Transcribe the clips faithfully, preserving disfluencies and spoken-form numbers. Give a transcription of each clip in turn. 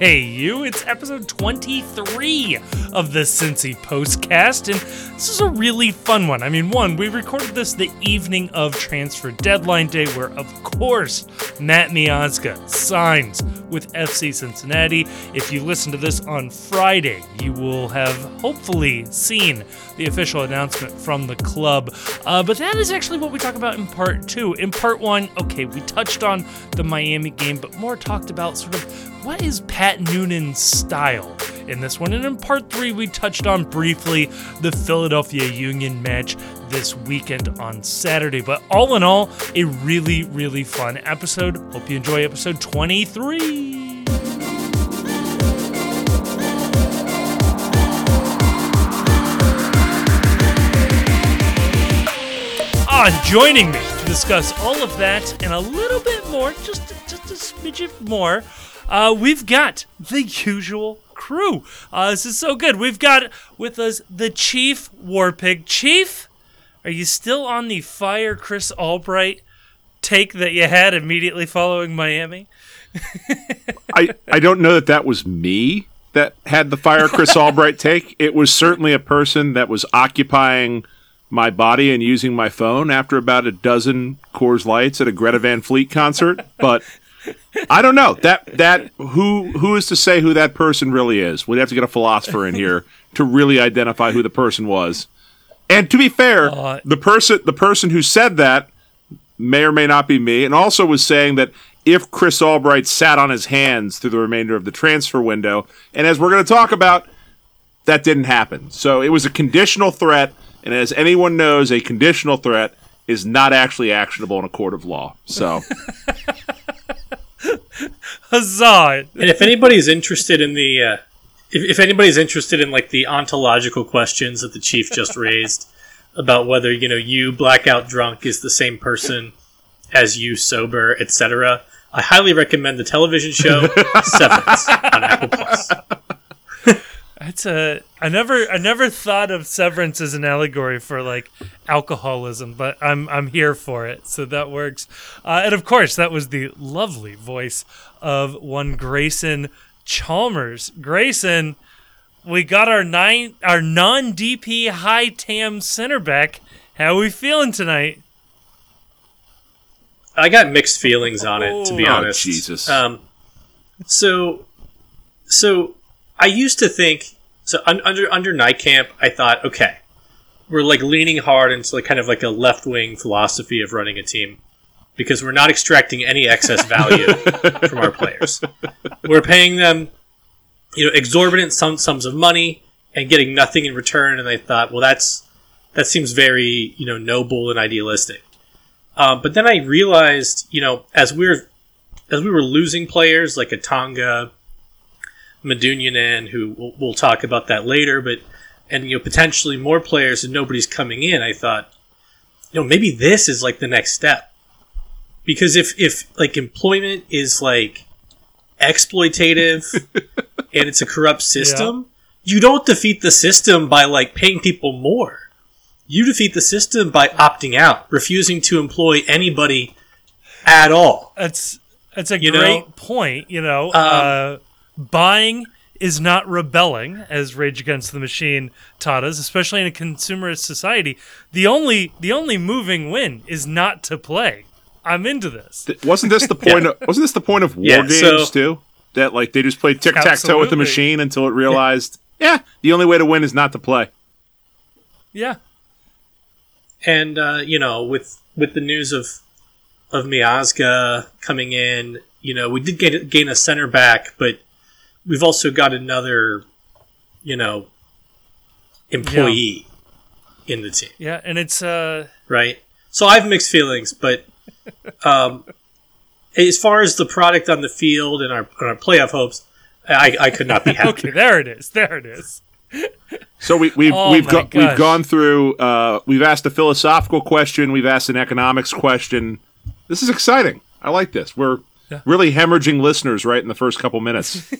Hey, you, it's episode twenty-three of the Cincy PostCast, and this is a really fun one. I mean, one, we recorded this the evening of transfer deadline day, where, of course, Matt Miazga signs with F C Cincinnati. If you listen to this on Friday, you will have hopefully seen the official announcement from the club. Uh, but that is actually what we talk about in part two. In part one, okay, we touched on the Miami game, but more talked about sort of what is Pat Noonan's style in this one. And in part three, we touched on briefly the Philadelphia Union match this weekend on Saturday. But all in all, a really, really fun episode. Hope you enjoy episode twenty-three. Ah, joining me to discuss all of that and a little bit more, just, just a smidget more, uh, we've got the usual crew. Uh, this is so good. We've got with us the Chief Warpig. Chief, are you still on the fire Chris Albright take that you had immediately following Miami? I, I don't know that that was me that had the fire Chris Albright take. It was certainly a person that was occupying my body and using my phone after about a dozen Coors Lights at a Greta Van Fleet concert. But I don't know that that who who is to say who that person really is. We'd have to get a philosopher in here to really identify who the person was. And to be fair, uh, the person the person who said that may or may not be me, and also was saying that if Chris Albright sat on his hands through the remainder of the transfer window, and as we're going to talk about, that didn't happen. So it was a conditional threat. And as anyone knows, a conditional threat is not actually actionable in a court of law. So, huzzah! And if anybody's interested in the, uh, if, if anybody's interested in like the ontological questions that the chief just raised about whether you know you blackout drunk is the same person as you sober, et cetera, I highly recommend the television show Severance on Apple Plus. That's a. I never, I never thought of Severance as an allegory for like alcoholism, but I'm, I'm here for it, so that works. Uh, and of course, that was the lovely voice of one Grayson Chalmers. Grayson, we got our nine, our non-D P high T A M center back. How are we feeling tonight? I got mixed feelings on oh, it, to be oh, honest. Jesus. Um, so, so. I used to think so under under Nijkamp, I thought, okay, we're like leaning hard into like kind of like a left wing philosophy of running a team because we're not extracting any excess value from our players. We're paying them, you know, exorbitant sum, sums of money and getting nothing in return. And I thought, well, that's that seems very you know noble and idealistic. Um, but then I realized, you know, as we're as we were losing players like Atanga, Medunjanin, who we'll, we'll talk about that later, but and you know potentially more players and nobody's coming in. I thought, you know, maybe this is like the next step, because if if like employment is like exploitative and it's a corrupt system, yeah. You don't defeat the system by like paying people more. You defeat the system by opting out, refusing to employ anybody at all. That's that's a you great know? point. You know. Um, uh, Buying is not rebelling, as Rage Against the Machine taught us, especially in a consumerist society. The only the only moving win is not to play. I'm into this. Th- wasn't this the point? yeah. of, wasn't this the point of war yeah, games so, too? That like they just played tic tac toe with the machine until it realized, yeah. yeah, the only way to win is not to play. Yeah. And uh, you know, with with the news of of Miazga coming in, you know, we did get, gain a center back, but we've also got another, you know, employee yeah. in the team. Yeah, and it's... Uh... Right? So I have mixed feelings, but um, as far as the product on the field and our, and our playoff hopes, I, I could not be happier. Okay, there it is. There it is. So we, we've oh we've, go- we've gone through... Uh, we've asked a philosophical question. We've asked an economics question. This is exciting. I like this. We're yeah. really hemorrhaging listeners right in the first couple minutes.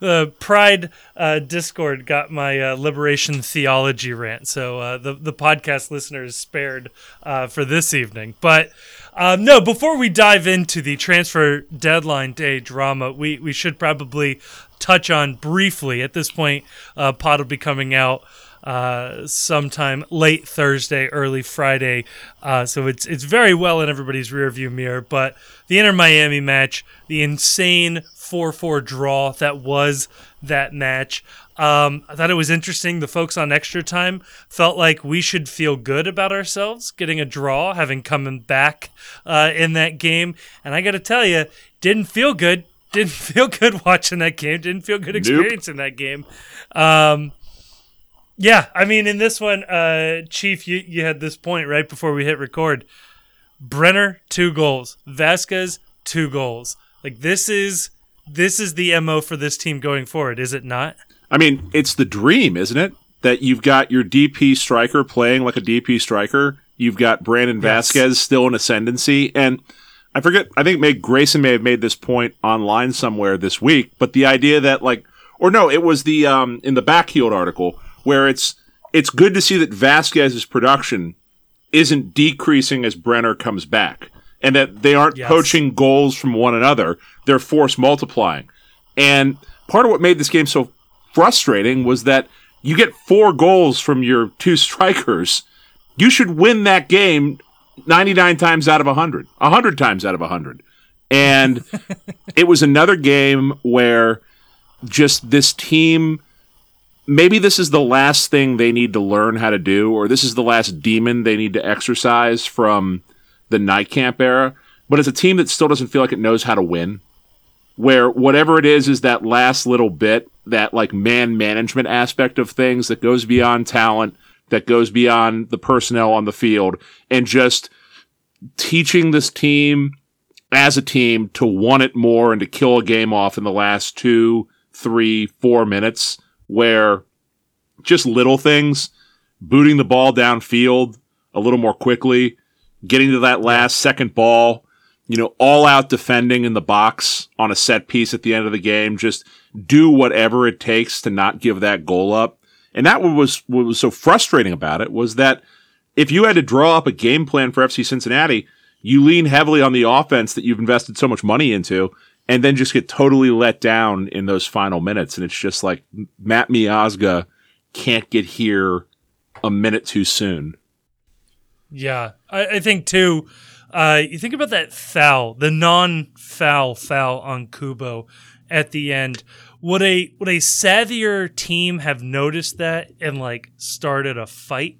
The Pride uh, Discord got my uh, liberation theology rant, so uh, the the podcast listener is spared uh, for this evening. But Um, no, before we dive into the transfer deadline day drama, we, we should probably touch on briefly. At this point, uh, pod will be coming out uh, sometime late Thursday, early Friday. Uh, so it's it's very well in everybody's rearview mirror. But the Inter Miami match, the insane four four draw that was that match. Um, I thought it was interesting. The folks on Extra Time felt like we should feel good about ourselves getting a draw, having come back uh, in that game. And I got to tell you, didn't feel good. Didn't feel good watching that game. Didn't feel good experiencing nope. that game. Um, yeah, I mean, in this one, uh, Chief, you, you had this point right before we hit record. Brenner, two goals. Vasquez, two goals. Like this is this is the M O for this team going forward, is it not? I mean, it's the dream, isn't it? That you've got your D P striker playing like a D P striker. You've got Brandon yes. Vasquez still in ascendancy. And I forget, I think Meg Grayson may have made this point online somewhere this week, but the idea that like, or no, it was the um, in the Backheeled article where it's it's good to see that Vasquez's production isn't decreasing as Brenner comes back and that they aren't yes. poaching goals from one another. They're force multiplying. And part of what made this game so frustrating was that you get four goals from your two strikers. You should win that game ninety-nine times out of one hundred, one hundred times out of one hundred. And it was another game where just this team, maybe this is the last thing they need to learn how to do, or this is the last demon they need to exercise from the Nijkamp era. But it's a team that still doesn't feel like it knows how to win, where whatever it is is that last little bit, that like man management aspect of things that goes beyond talent, that goes beyond the personnel on the field, and just teaching this team as a team to want it more and to kill a game off in the last two, three, four minutes, where just little things, booting the ball downfield a little more quickly, getting to that last second ball, you know, all out defending in the box on a set piece at the end of the game. Just do whatever it takes to not give that goal up. And that was what was so frustrating about it, was that if you had to draw up a game plan for F C Cincinnati, you lean heavily on the offense that you've invested so much money into and then just get totally let down in those final minutes. And it's just like Matt Miazga can't get here a minute too soon. Yeah, I, I think too. Uh, you think about that foul, the non-foul foul on Kubo at the end. Would a would a savvier team have noticed that and like started a fight,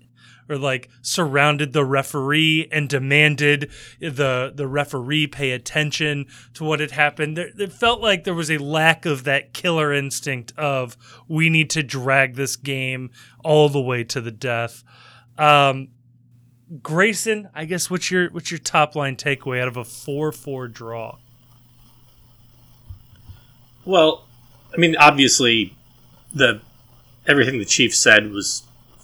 or like surrounded the referee and demanded the the referee pay attention to what had happened? There, it felt like there was a lack of that killer instinct of we need to drag this game all the way to the death. Um, Grayson, I guess what's your what's your top line takeaway out of a four four draw? Well, I mean, obviously, the everything the Chief said was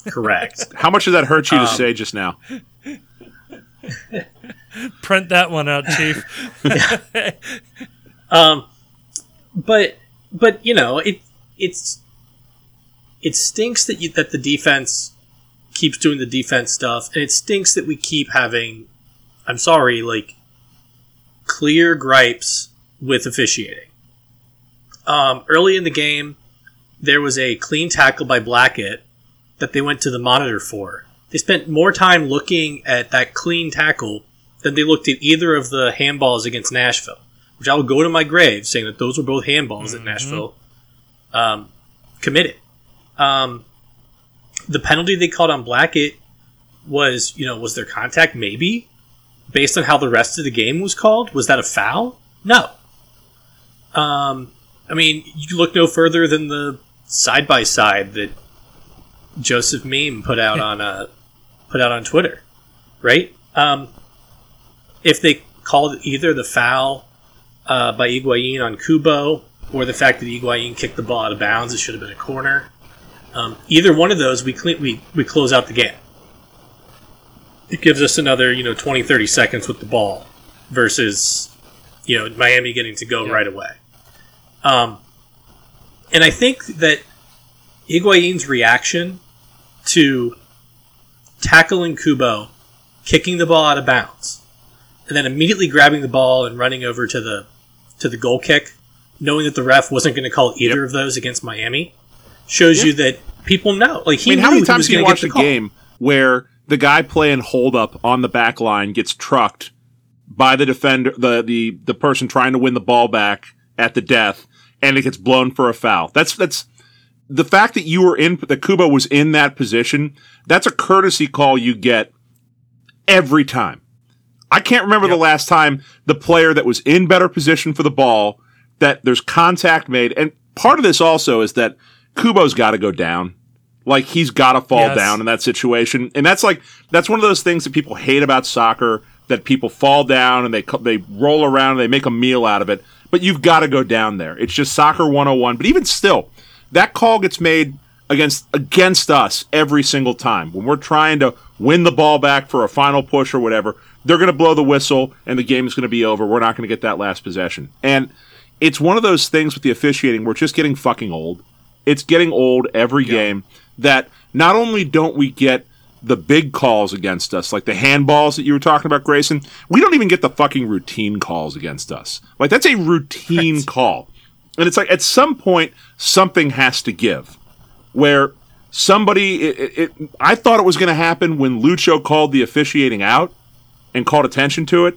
correct. How much did that hurt you um, to say just now? Print that one out, Chief. um, but but you know it it's it stinks that you that the defense. keeps doing the defense stuff, and it stinks that we keep having, I'm sorry, like, clear gripes with officiating. Um, early in the game, there was a clean tackle by Blackett that they went to the monitor for. They spent more time looking at that clean tackle than they looked at either of the handballs against Nashville, which I will go to my grave saying that those were both handballs mm-hmm. that Nashville um, committed. Um, The penalty they called on Blackett was, you know, was there contact? Maybe. Based on how the rest of the game was called, was that a foul? No. Um, I mean, you look no further than the side-by-side that Joseph Meme put out on uh, put out on Twitter, right? Um, if they called either the foul uh, by Higuain on Kubo, or the fact that Higuain kicked the ball out of bounds, it should have been a corner. Um, either one of those, we, clean, we we close out the game. It gives us another, you know, twenty, thirty seconds with the ball versus, you know, Miami getting to go yeah. right away. Um, and I think that Higuain's reaction to tackling Kubo, kicking the ball out of bounds, and then immediately grabbing the ball and running over to the to the goal kick, knowing that the ref wasn't going to call either yep. of those against Miami, shows yep. you that people know. Like, he I mean, how many times do you watch a game where the guy playing hold up on the back line gets trucked by the defender, the, the, the person trying to win the ball back at the death, and it gets blown for a foul? That's that's the fact that you were in that Kubo was in that position. That's a courtesy call you get every time. I can't remember yep. the last time the player that was in better position for the ball that there's contact made. And part of this also is that Kubo's got to go down. Like, he's got to fall yes. down in that situation. And that's like, that's one of those things that people hate about soccer, that people fall down and they they roll around and they make a meal out of it. But you've got to go down there. It's just soccer one oh one. But even still, that call gets made against against us every single time. When we're trying to win the ball back for a final push or whatever, they're going to blow the whistle and the game is going to be over. We're not going to get that last possession. And it's one of those things with the officiating. We're just getting fucking old. It's getting old every yeah. game, that not only don't we get the big calls against us, like the handballs that you were talking about, Grayson, we don't even get the fucking routine calls against us. Like, that's a routine right. call. And it's like, at some point, something has to give. Where somebody, it, it, it, I thought it was going to happen when Lucho called the officiating out and called attention to it.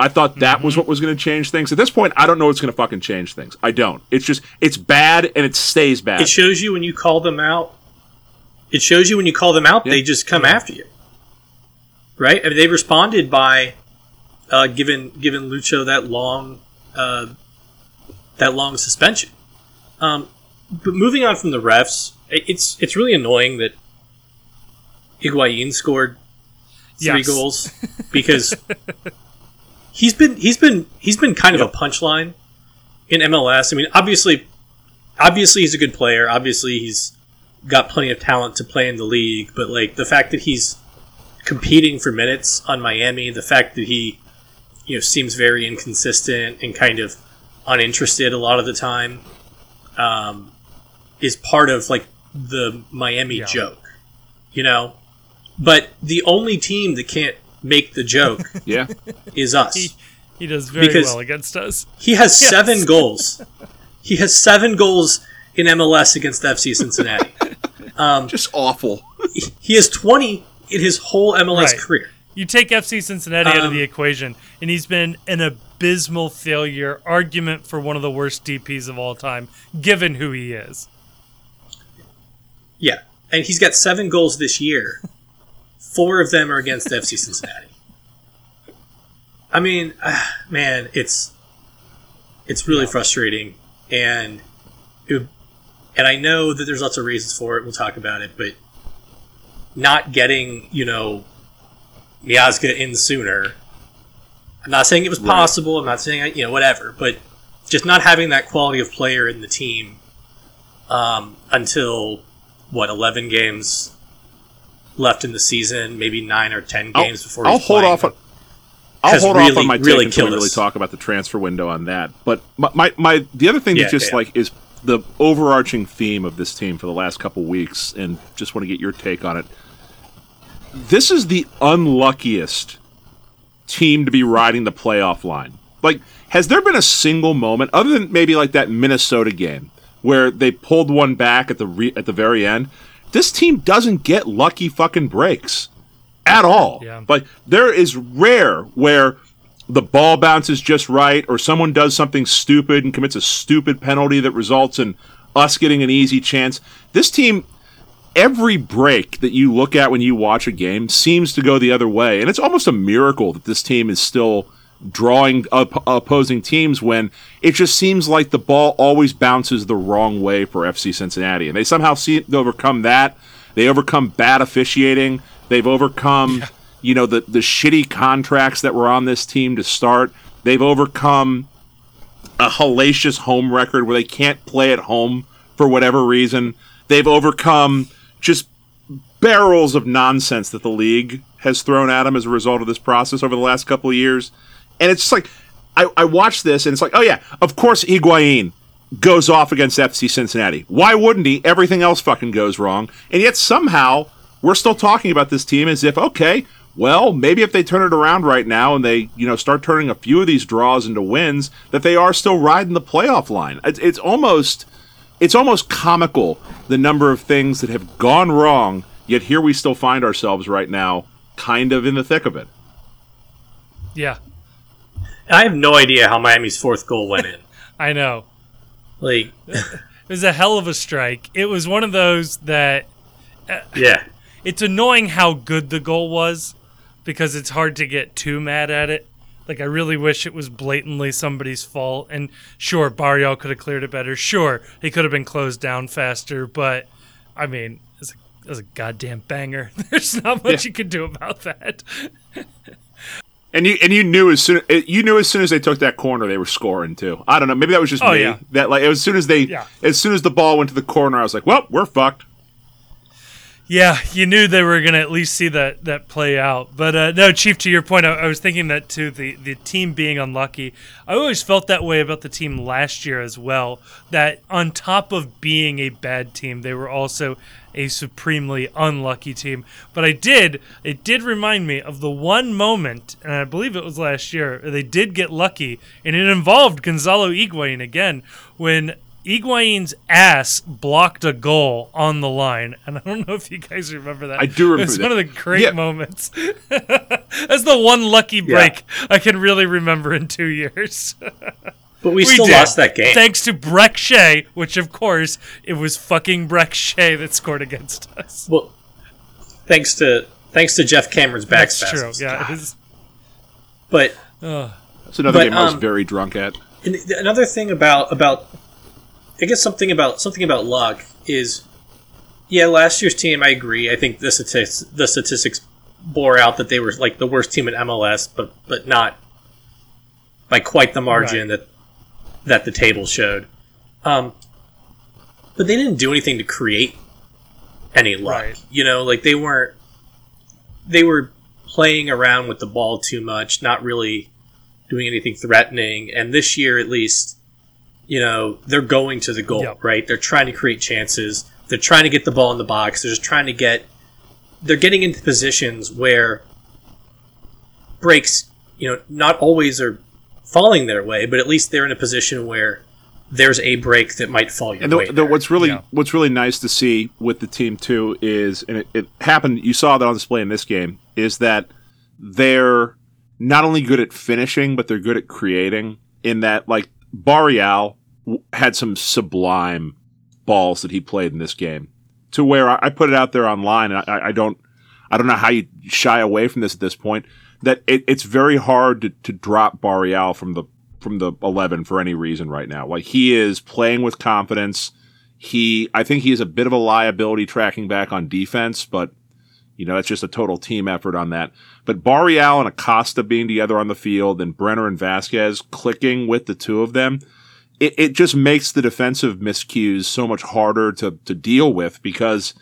I thought that mm-hmm. was what was going to change things. At this point, I don't know what's going to fucking change things. I don't. It's just, it's bad and it stays bad. It shows you when you call them out. It shows you when you call them out, yeah. they just come yeah. after you. Right? I mean, they responded by uh, giving giving Lucho that long uh, that long suspension. Um, but moving on from the refs, it's it's really annoying that Higuain scored three yes. goals, because he's been he's been he's been kind yep. of a punchline in M L S. I mean, obviously, obviously he's a good player. Obviously, he's got plenty of talent to play in the league, but like, the fact that he's competing for minutes on Miami, the fact that he, you know, seems very inconsistent and kind of uninterested a lot of the time, um, is part of like the Miami yeah. joke, you know. But the only team that can't make the joke yeah. is us. He, he does very because well against us. He has yes. seven goals. He has seven goals in M L S against F C Cincinnati. Um, Just awful. he, he has twenty in his whole M L S right. career. You take F C Cincinnati um, out of the equation, and he's been an abysmal failure, argument for one of the worst D Ps of all time, given who he is. Yeah, and he's got seven goals this year. Four of them are against F C Cincinnati. I mean, uh, man, it's it's really yeah. frustrating, and it, and I know that there's lots of reasons for it. We'll talk about it, but not getting, you know, Miazga in sooner. I'm not saying it was right. possible. I'm not saying, you know, whatever, but just not having that quality of player in the team um, until what, eleven games left in the season, maybe nine or ten games I'll, before. He's I'll hold playing. off. On, I'll hold really, off on my take really until we really talk about the transfer window on that. But my my, my the other thing yeah, that just yeah. like is the overarching theme of this team for the last couple weeks, and just want to get your take on it. This is the unluckiest team to be riding the playoff line. Like, has there been a single moment, other than maybe like that Minnesota game where they pulled one back at the re, at the very end? This team doesn't get lucky fucking breaks at all. Yeah. Like, there is rare where the ball bounces just right, or someone does something stupid and commits a stupid penalty that results in us getting an easy chance. This team, every break that you look at when you watch a game seems to go the other way. And it's almost a miracle that this team is still drawing up opposing teams, when it just seems like the ball always bounces the wrong way for F C Cincinnati. And they somehow see they overcome that. They overcome bad officiating. They've overcome, yeah. you know, the, the shitty contracts that were on this team to start. They've overcome a hellacious home record where they can't play at home for whatever reason. They've overcome just barrels of nonsense that the league has thrown at them as a result of this process over the last couple of years. And it's just like, I, I watch this, and it's like, oh yeah, of course Higuain goes off against F C Cincinnati. Why wouldn't he? Everything else fucking goes wrong. And yet somehow we're still talking about this team as if, okay, well, maybe if they turn it around right now and they, you know, start turning a few of these draws into wins, that they are still riding the playoff line. It's, it's almost, it's almost comical the number of things that have gone wrong, yet here we still find ourselves right now kind of in the thick of it. Yeah. I have no idea how Miami's fourth goal went in. I know. Like, it was a hell of a strike. It was one of those that... Uh, yeah. It's annoying how good the goal was because it's hard to get too mad at it. Like, I really wish it was blatantly somebody's fault. And sure, Barial could have cleared it better. Sure, he could have been closed down faster. But, I mean, it's a, it's a goddamn banger. There's not much yeah. you can do about that. And you and you knew as soon you knew as soon as they took that corner they were scoring too. I don't know, maybe that was just oh, me. Yeah. That like as soon as they yeah. as soon as the ball went to the corner, I was like, well, we're fucked. Yeah, you knew they were gonna at least see that, that play out. But uh, no, Chief, to your point, I, I was thinking that too. The the team being unlucky, I always felt that way about the team last year as well. That on top of being a bad team, they were also a supremely unlucky team. But I did, it did remind me of the one moment, and I believe it was last year, they did get lucky, and it involved Gonzalo Higuain again, when Higuain's ass blocked a goal on the line. And I don't know if you guys remember that. I do remember that. It was that. One of the great yeah. moments. That's the one lucky break yeah. I can really remember in two years. But we, we still did. Lost that game. Thanks to Breck Shea, which, of course, it was fucking Breck Shea that scored against us. Well, thanks to thanks to Jeff Cameron's back spasms. That's true, yeah. It but... Uh, that's another but, game I was um, very drunk at. And another thing about... about I guess something about something about luck is... Yeah, last year's team, I agree. I think the statistics, the statistics bore out that they were like the worst team in M L S, but, but not by quite the margin right. that... that the table showed. Um, but they didn't do anything to create any luck. Right. You know, like they weren't, they were playing around with the ball too much, not really doing anything threatening. And this year, at least, you know, they're going to the goal, yep. right? They're trying to create chances. They're trying to get the ball in the box. They're just trying to get, they're getting into positions where breaks, you know, not always are falling their way, but at least they're in a position where there's a break that might fall your and the, way. The, what's really yeah. what's really nice to see with the team too is, and it, it happened, you saw that on display in this game, is that they're not only good at finishing, but they're good at creating. In that, like Barial had some sublime balls that he played in this game, to where I, I put it out there online, and I, I don't, I don't know how you shy away from this at this point. That it, it's very hard to, to drop Barial from the from the eleven for any reason right now. Like, he is playing with confidence. He, I think he is a bit of a liability tracking back on defense, but you know that's just a total team effort on that. But Barial and Acosta being together on the field, and Brenner and Vasquez clicking with the two of them, it, it just makes the defensive miscues so much harder to to deal with, because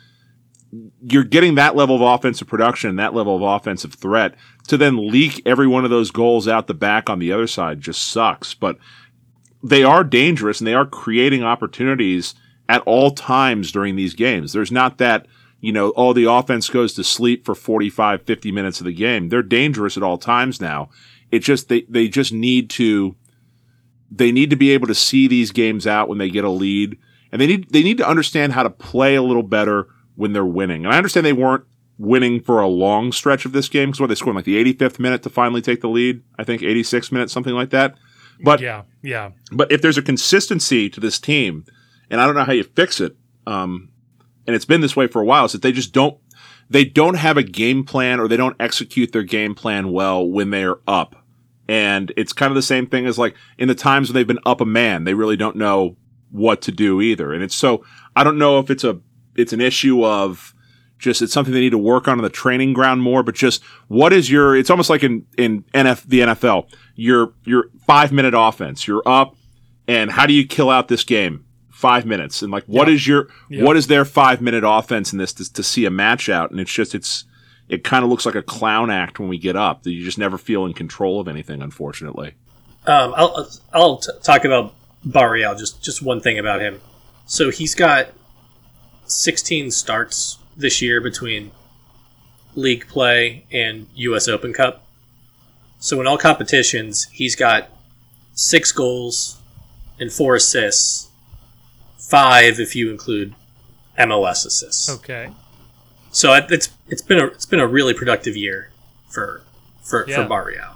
you're getting that level of offensive production, that level of offensive threat, to then leak every one of those goals out the back on the other side just sucks. But they are dangerous, and they are creating opportunities at all times during these games. There's not that, you know, oh, the offense goes to sleep for forty-five, fifty minutes of the game. They're dangerous at all times now. It just, they, they just need to, they need to be able to see these games out when they get a lead, and they need, they need to understand how to play a little better when they're winning. And I understand they weren't winning for a long stretch of this game, because what, they scored in like the eighty-fifth minute to finally take the lead, I think eighty-sixth minute, something like that. But yeah, yeah. But if there's a consistency to this team, and I don't know how you fix it, um, and it's been this way for a while, is that they just don't they don't have a game plan, or they don't execute their game plan well when they're up. And it's kind of the same thing as like in the times when they've been up a man, they really don't know what to do either. And it's so I don't know if it's a It's an issue of just it's something they need to work on in the training ground more. But just what is your? It's almost like in in N F the N F L. Your your five minute offense. You're up, and how do you kill out this game? Five minutes, and like what yeah. is your yeah. what is their five minute offense in this to, to see a match out? And it's just it's it kind of looks like a clown act when we get up, that you just never feel in control of anything. Unfortunately, um, I'll I'll t- talk about Barial. Just just one thing about him. So he's got sixteen starts this year between league play and U S Open Cup. So in all competitions, he's got six goals and four assists. Five if you include M L S assists. Okay. So it's it's been a it's been a really productive year for for yeah. for Barial,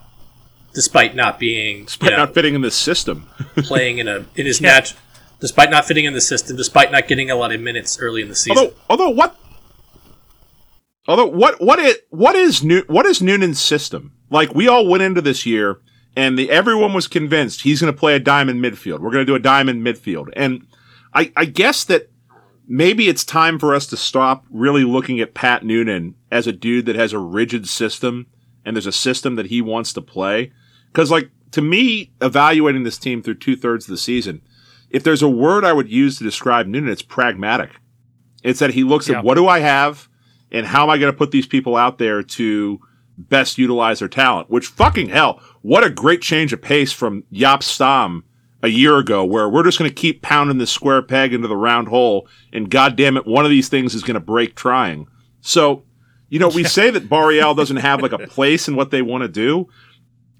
despite not being despite you know, not fitting in the system, playing in a in his yeah. match, despite not fitting in the system, despite not getting a lot of minutes early in the season. Although, although what? Although what what is what is new what is Noonan's system? Like, we all went into this year and the everyone was convinced he's going to play a diamond midfield. We're going to do a diamond midfield, and I, I guess that maybe it's time for us to stop really looking at Pat Noonan as a dude that has a rigid system and there's a system that he wants to play. Because, like, to me, evaluating this team through two-thirds of the season, if there's a word I would use to describe Noonan, it's pragmatic. It's that he looks yeah. at what do I have and how am I going to put these people out there to best utilize their talent, which, fucking hell, what a great change of pace from Jaap Stam a year ago, where we're just going to keep pounding this square peg into the round hole, and goddamn it, one of these things is going to break trying. So, you know, we yeah. say that Barial doesn't have like a place in what they want to do.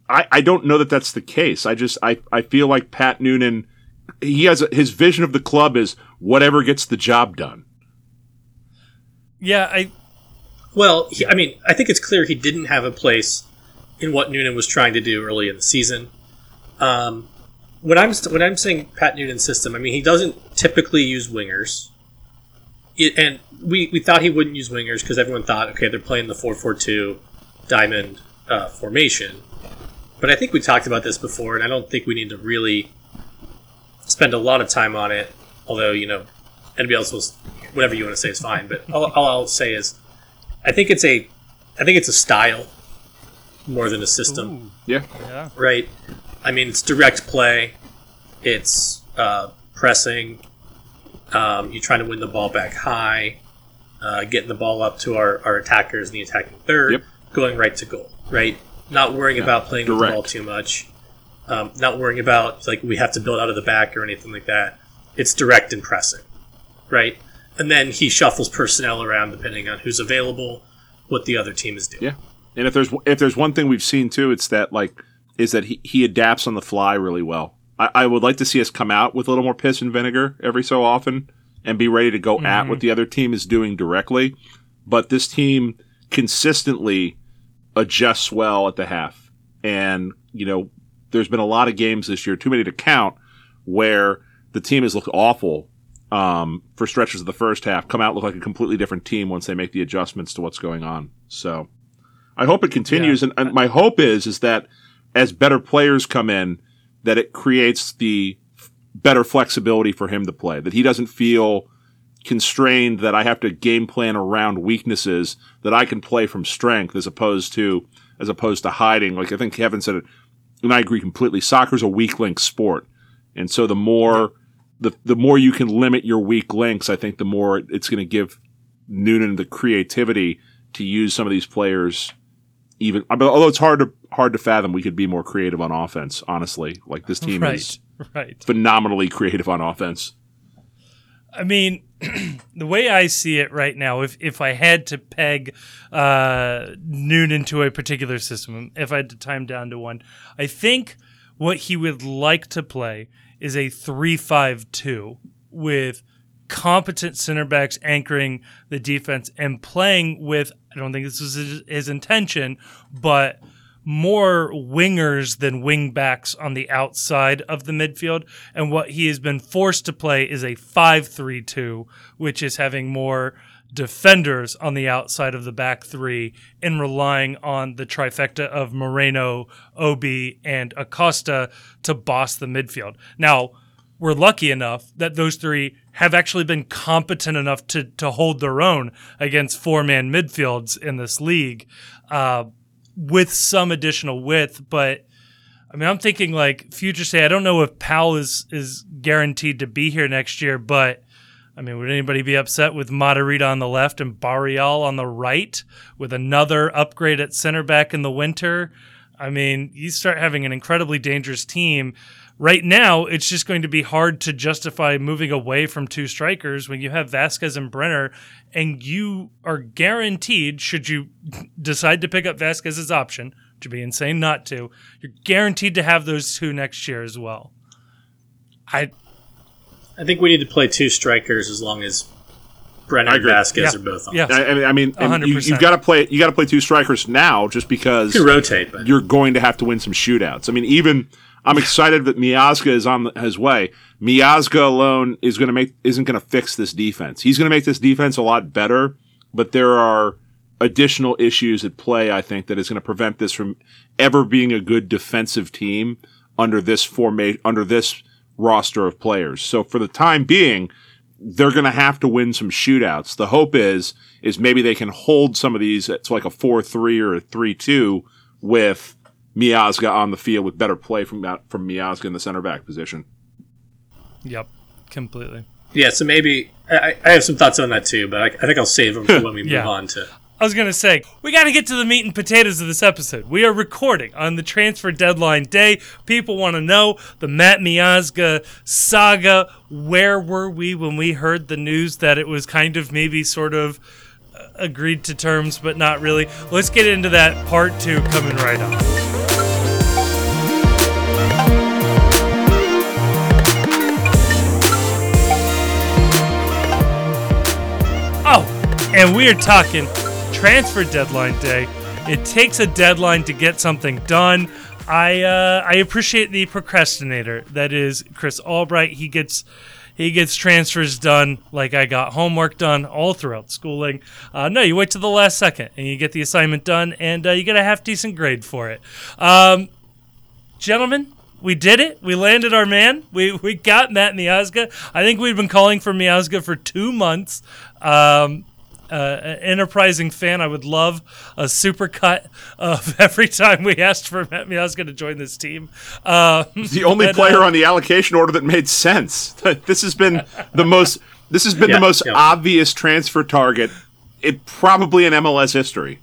I, I don't know that that's the case. I just I, I feel like Pat Noonan, he has a, his vision of the club is whatever gets the job done. Yeah, I. Well, he, I mean, I think it's clear he didn't have a place in what Noonan was trying to do early in the season. Um. When I'm when I'm saying Pat Noonan's system, I mean, he doesn't typically use wingers. It, and we, we thought he wouldn't use wingers because everyone thought, okay, they're playing the four four two diamond uh, formation. But I think we talked about this before, and I don't think we need to really spend a lot of time on it. Although, you know, anybody else will, whatever you want to say is fine. But all, all I'll say is, I think it's a, I think it's a style more than a system. Ooh, yeah. yeah. Right. I mean, it's direct play, it's uh, pressing, um, you're trying to win the ball back high, uh, getting the ball up to our, our attackers in the attacking third, yep. going right to goal, right? Not worrying yeah, about playing direct. With the ball too much, um, not worrying about, like, we have to build out of the back or anything like that. It's direct and pressing, right? And then he shuffles personnel around depending on who's available, what the other team is doing. Yeah, and if there's if there's one thing we've seen, too, it's that, like, is that he, he adapts on the fly really well. I, I would like to see us come out with a little more piss and vinegar every so often and be ready to go mm. at what the other team is doing directly. But this team consistently adjusts well at the half. And, you know, there's been a lot of games this year, too many to count, where the team has looked awful um, for stretches of the first half, come out look like a completely different team once they make the adjustments to what's going on. So I hope it continues. Yeah. And, and my hope is is that as better players come in, that it creates the f- better flexibility for him to play, that he doesn't feel constrained that I have to game plan around weaknesses, that I can play from strength as opposed to as opposed to hiding. Like I think Kevin said it, and I agree completely, soccer's a weak link sport. And so the more the the more you can limit your weak links, I think the more it's going to give Noonan the creativity to use some of these players. Even although it's hard to hard to fathom, we could be more creative on offense. Honestly, like this team right, is right. phenomenally creative on offense. I mean, the way I see it right now, if if I had to peg uh, Noonan to a particular system, if I had to time down to one, I think what he would like to play is a three five two with competent center backs anchoring the defense and playing with. I don't think this was his, his intention, but more wingers than wing backs on the outside of the midfield. And what he has been forced to play is a five three two, which is having more defenders on the outside of the back three and relying on the trifecta of Moreno, Obi, and Acosta to boss the midfield. Now, we're lucky enough that those three have actually been competent enough to to hold their own against four-man midfields in this league uh, with some additional width. But, I mean, I'm thinking, like, future say, I don't know if Powell is, is guaranteed to be here next year, but, I mean, would anybody be upset with Matarita on the left and Barial on the right with another upgrade at center back in the winter? I mean, you start having an incredibly dangerous team Right now, it's just going to be hard to justify moving away from two strikers when you have Vasquez and Brenner, and you are guaranteed, should you decide to pick up Vasquez's option, which would be insane not to, you're guaranteed to have those two next year as well. I I think we need to play two strikers as long as Brenner and Vasquez yeah. are both on. Yeah. I, I mean, I mean you, you've got to play you got to play two strikers now just because you rotate, but. You're going to have to win some shootouts. I mean, even... I'm excited that Miazga is on his way. Miazga alone is going to make isn't going to fix this defense. He's going to make this defense a lot better, but there are additional issues at play, I think, that is going to prevent this from ever being a good defensive team under this forma- under this roster of players. So for the time being, they're going to have to win some shootouts. The hope is is maybe they can hold some of these to like a four three or a three two with Miazga on the field with better play from from Miazga in the center back position. Yep, completely. Yeah, so maybe I, I have some thoughts on that too, but I, I think I'll save them for when we yeah. move on to. I was going to say, we got to get to the meat and potatoes of this episode. We are recording on the transfer deadline day. People want to know the Matt Miazga saga. Where were we when we heard the news that it was kind of maybe sort of agreed to terms, but not really? Let's get into that part two coming right up. And we're talking transfer deadline day. It takes a deadline to get something done. I uh, I appreciate the procrastinator that is Chris Albright. He gets he gets transfers done like I got homework done all throughout schooling. Uh, no, you wait till the last second and you get the assignment done, and uh, you get a half decent grade for it. Um, gentlemen, we did it. We landed our man. We we got Matt Miazga. I think we've been calling for Miazga for two months. Um, Uh, an enterprising fan, I would love a super cut of every time we asked for Matt Miazga to join this team. Uh, the only but, player uh, on the allocation order that made sense. This has been the most. This has been yeah, the most yeah. obvious transfer target, it probably in M L S history.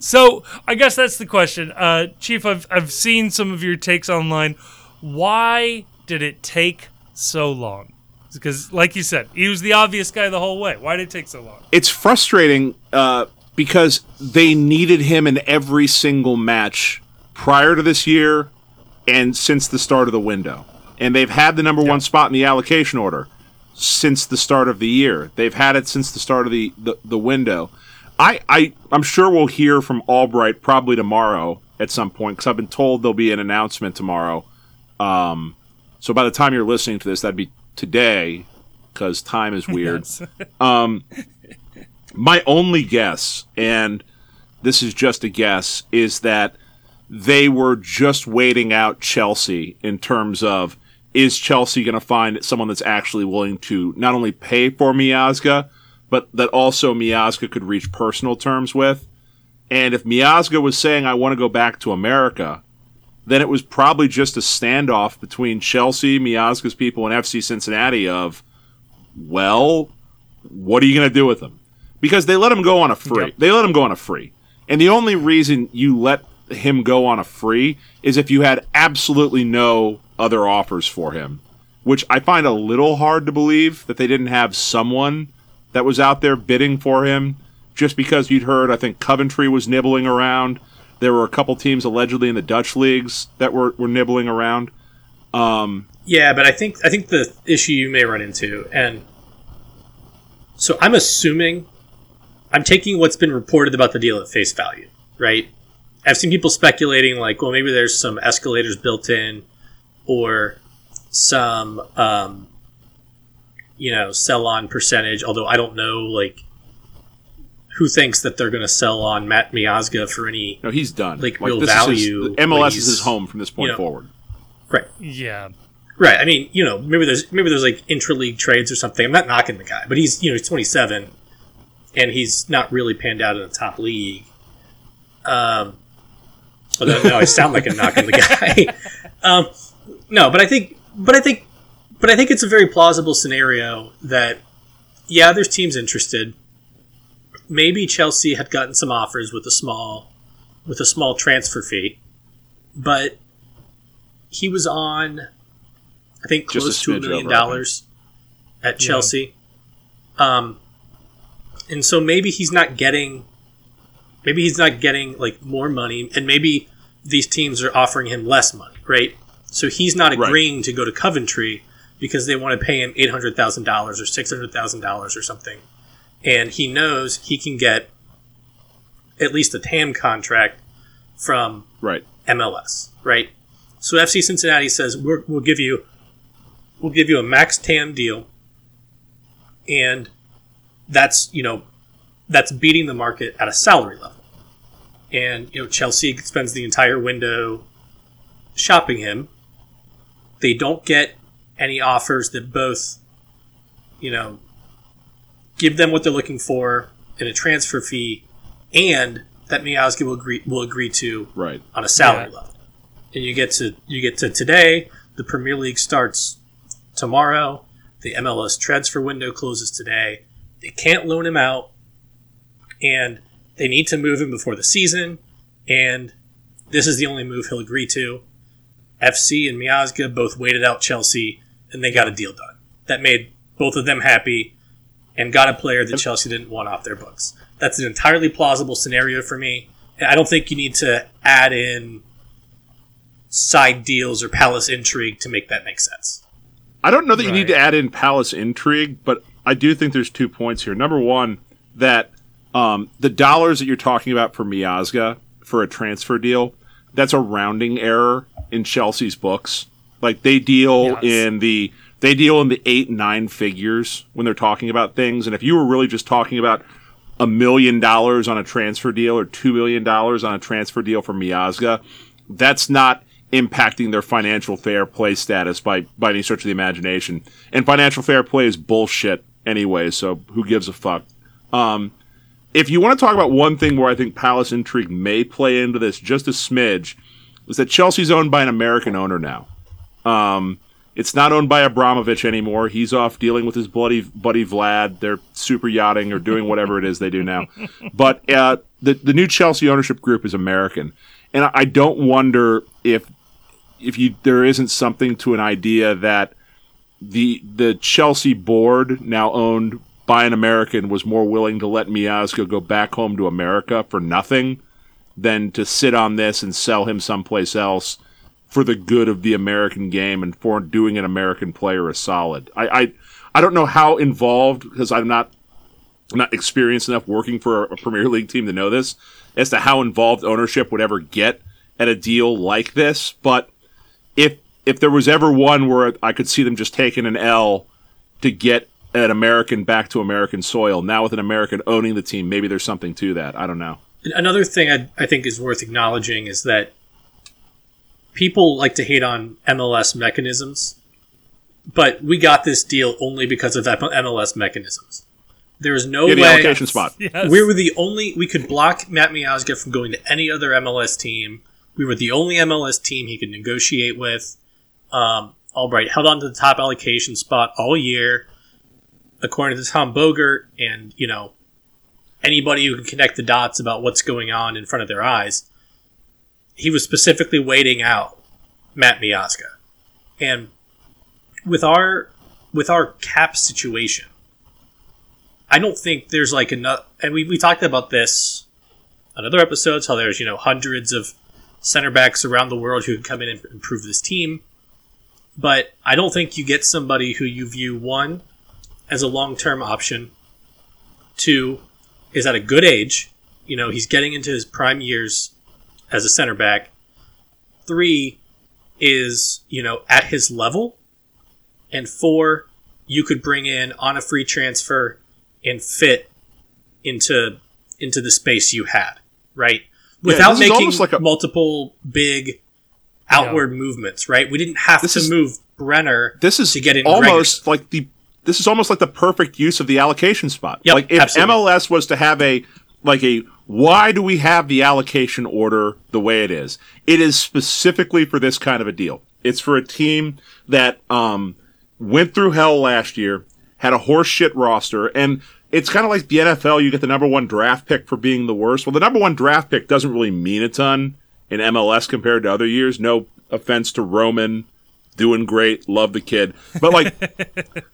So I guess that's the question, uh, Chief. I've I've seen some of your takes online. Why did it take so long? Because, like you said, he was the obvious guy the whole way. Why did it take so long? It's frustrating uh, because they needed him in every single match prior to this year and since the start of the window. And they've had the number yeah. one spot in the allocation order since the start of the year. They've had it since the start of the, the, the window. I, I, I'm sure we'll hear from Albright probably tomorrow at some point because I've been told there'll be an announcement tomorrow. Um, so by the time you're listening to this, that'd be today, because time is weird. Yes. um, my only guess, and this is just a guess, is that they were just waiting out Chelsea in terms of, is Chelsea going to find someone that's actually willing to not only pay for Miazga, but that also Miazga could reach personal terms with? And if Miazga was saying, I want to go back to America, then it was probably just a standoff between Chelsea, Miazga's people, and F C Cincinnati of, well, what are you going to do with him? Because they let him go on a free. Yep. They let him go on a free. And the only reason you let him go on a free is if you had absolutely no other offers for him, which I find a little hard to believe that they didn't have someone that was out there bidding for him just because you'd heard, I think, Coventry was nibbling around. There were a couple teams allegedly in the Dutch leagues that were, were nibbling around. Um, yeah, but I think I think the issue you may run into, and so I'm assuming, I'm taking what's been reported about the deal at face value, right? I've seen people speculating like, well, maybe there's some escalators built in or some, um, you know, sell-on percentage, although I don't know, like, who thinks that they're going to sell on Matt Miazga for any? No, he's done. Like, like real value. Is his, M L S is his home from this point you know, forward. Right. Yeah. Right. I mean, you know, maybe there's maybe there's like intra-league trades or something. I'm not knocking the guy, but he's you know he's twenty-seven, and he's not really panned out in the top league. Um, although no, I sound like I'm knocking the guy. um, no, but I think, but I think, but I think it's a very plausible scenario that yeah, there's teams interested. Maybe Chelsea had gotten some offers with a small, with a small transfer fee, but he was on, I think, close to a million dollars at Chelsea. Yeah. Um, and so maybe he's not getting, maybe he's not getting like more money, and maybe these teams are offering him less money, right? So he's not agreeing right. to go to Coventry because they want to pay him eight hundred thousand dollars or six hundred thousand dollars or something. And he knows he can get at least a T A M contract from right. M L S, right? So F C Cincinnati says, We're, we'll give you we'll give you a max T A M deal, and that's, you know, that's beating the market at a salary level. And, you know, Chelsea spends the entire window shopping him. They don't get any offers that both, you know, give them what they're looking for in a transfer fee and that Miazga will agree will agree to right. on a salary yeah. level. And you get to you get to today, the Premier League starts tomorrow, the M L S transfer window closes today. They can't loan him out, and they need to move him before the season, and this is the only move he'll agree to. F C and Miazga both waited out Chelsea, and they got a deal done. That made both of them happy and got a player that Chelsea didn't want off their books. That's an entirely plausible scenario for me. I don't think you need to add in side deals or palace intrigue to make that make sense. I don't know that right. you need to add in palace intrigue, but I do think there's two points here. Number one, that um, the dollars that you're talking about for Miazga for a transfer deal, that's a rounding error in Chelsea's books. Like they deal yes. in the they deal in the eight, nine figures when they're talking about things. And if you were really just talking about a million dollars on a transfer deal or two million dollars on a transfer deal for Miazga, that's not impacting their financial fair play status by, by any stretch of the imagination. And financial fair play is bullshit anyway, so who gives a fuck? Um, if you want to talk about one thing where I think palace intrigue may play into this just a smidge, is that Chelsea's owned by an American owner now. Um, it's not owned by Abramovich anymore. He's off dealing with his bloody buddy Vlad. They're super yachting or doing whatever it is they do now. But uh, the the new Chelsea ownership group is American, and I, I don't wonder if if you there isn't something to an idea that the the Chelsea board, now owned by an American, was more willing to let Miazga go back home to America for nothing than to sit on this and sell him someplace else for the good of the American game and for doing an American player a solid. I I, I don't know how involved, because I'm not I'm not experienced enough working for a Premier League team to know this, as to how involved ownership would ever get at a deal like this. But if if there was ever one where I could see them just taking an L to get an American back to American soil, now with an American owning the team, maybe there's something to that. I don't know. Another thing I, I think is worth acknowledging is that people like to hate on M L S mechanisms, but we got this deal only because of M L S mechanisms. There is no yeah, the way allocation spot. Yes. We were the only. We could block Matt Miazga from going to any other M L S team. We were the only M L S team he could negotiate with. Um, Albright held on to the top allocation spot all year, according to Tom Bogert, and you know anybody who can connect the dots about what's going on in front of their eyes. He was specifically waiting out Matt Miazga. And with our with our cap situation, I don't think there's like enough, and we, we talked about this on other episodes, how there's, you know, hundreds of center backs around the world who can come in and improve this team. But I don't think you get somebody who you view, one, as a long-term option, two, is at a good age, you know, he's getting into his prime years as a center back. Three is, you know, at his level. And four, you could bring in on a free transfer and fit into into the space you had, right? Without yeah, making like a- multiple big outward yeah. movements, right? We didn't have this to is, move Brenner this is to get in almost Gregerson. like the this is almost like the perfect use of the allocation spot. Yep, like if absolutely. M L S was to have a like a why do we have the allocation order the way it is? It is specifically for this kind of a deal. It's for a team that um, went through hell last year, had a horseshit roster, and it's kind of like the N F L. You get the number one draft pick for being the worst. Well, the number one draft pick doesn't really mean a ton in M L S compared to other years. No offense to Roman, doing great, love the kid. But like,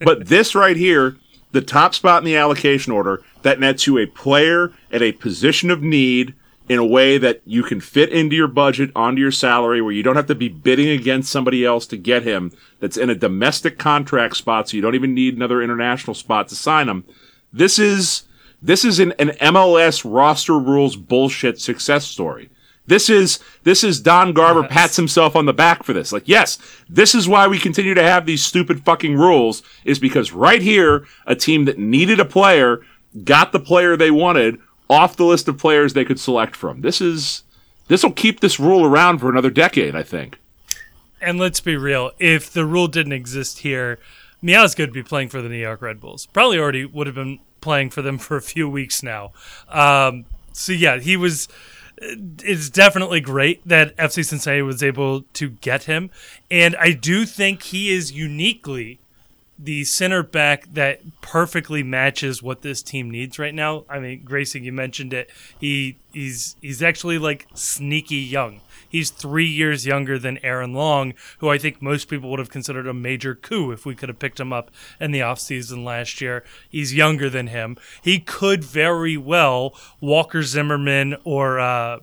but this right here, the top spot in the allocation order, that nets you a player at a position of need in a way that you can fit into your budget, onto your salary, where you don't have to be bidding against somebody else to get him, that's in a domestic contract spot, so you don't even need another international spot to sign him. This is, this is an, an M L S roster rules bullshit success story. This is, this is Don Garber yes. pats himself on the back for this. Like, yes, this is why we continue to have these stupid fucking rules, is because right here, a team that needed a player got the player they wanted off the list of players they could select from. This is, this will keep this rule around for another decade, I think. And let's be real. If the rule didn't exist here, Miazga would be playing for the New York Red Bulls. Probably already would have been playing for them for a few weeks now. Um, so yeah, he was... It's definitely great that F C Cincinnati was able to get him. And I do think he is uniquely the center back that perfectly matches what this team needs right now. I mean, Grayson, you mentioned it. He he's he's actually like sneaky young. He's three years younger than Aaron Long, who I think most people would have considered a major coup if we could have picked him up in the offseason last year. He's younger than him. He could very well Walker Zimmerman or, uh,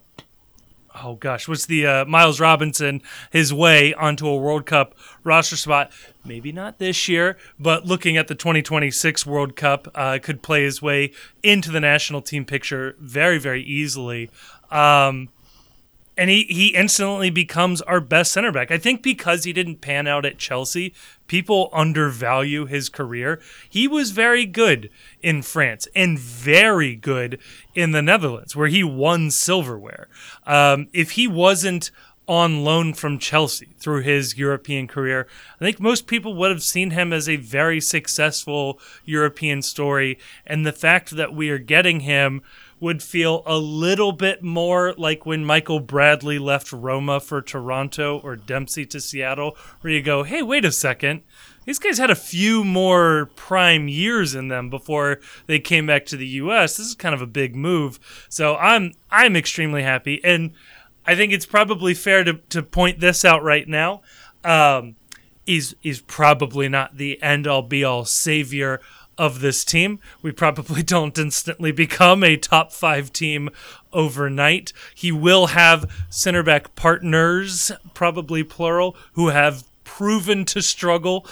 oh gosh, what's the uh, Miles Robinson his way onto a World Cup roster spot. Maybe not this year, but looking at the twenty twenty-six World Cup, uh, could play his way into the national team picture very, very easily. Um And he, he instantly becomes our best center back. I think because he didn't pan out at Chelsea, people undervalue his career. He was very good in France and very good in the Netherlands, where he won silverware. Um, if he wasn't on loan from Chelsea through his European career, I think most people would have seen him as a very successful European story. And the fact that we are getting him would feel a little bit more like when Michael Bradley left Roma for Toronto or Dempsey to Seattle, where you go, hey, wait a second. These guys had a few more prime years in them before they came back to the U S. This is kind of a big move. So I'm I'm extremely happy. And I think it's probably fair to, to point this out right now. Um, he's, he's probably not the end-all, be-all savior of this team. We probably don't instantly become a top five team overnight. He will have center back partners, probably plural, who have proven to struggle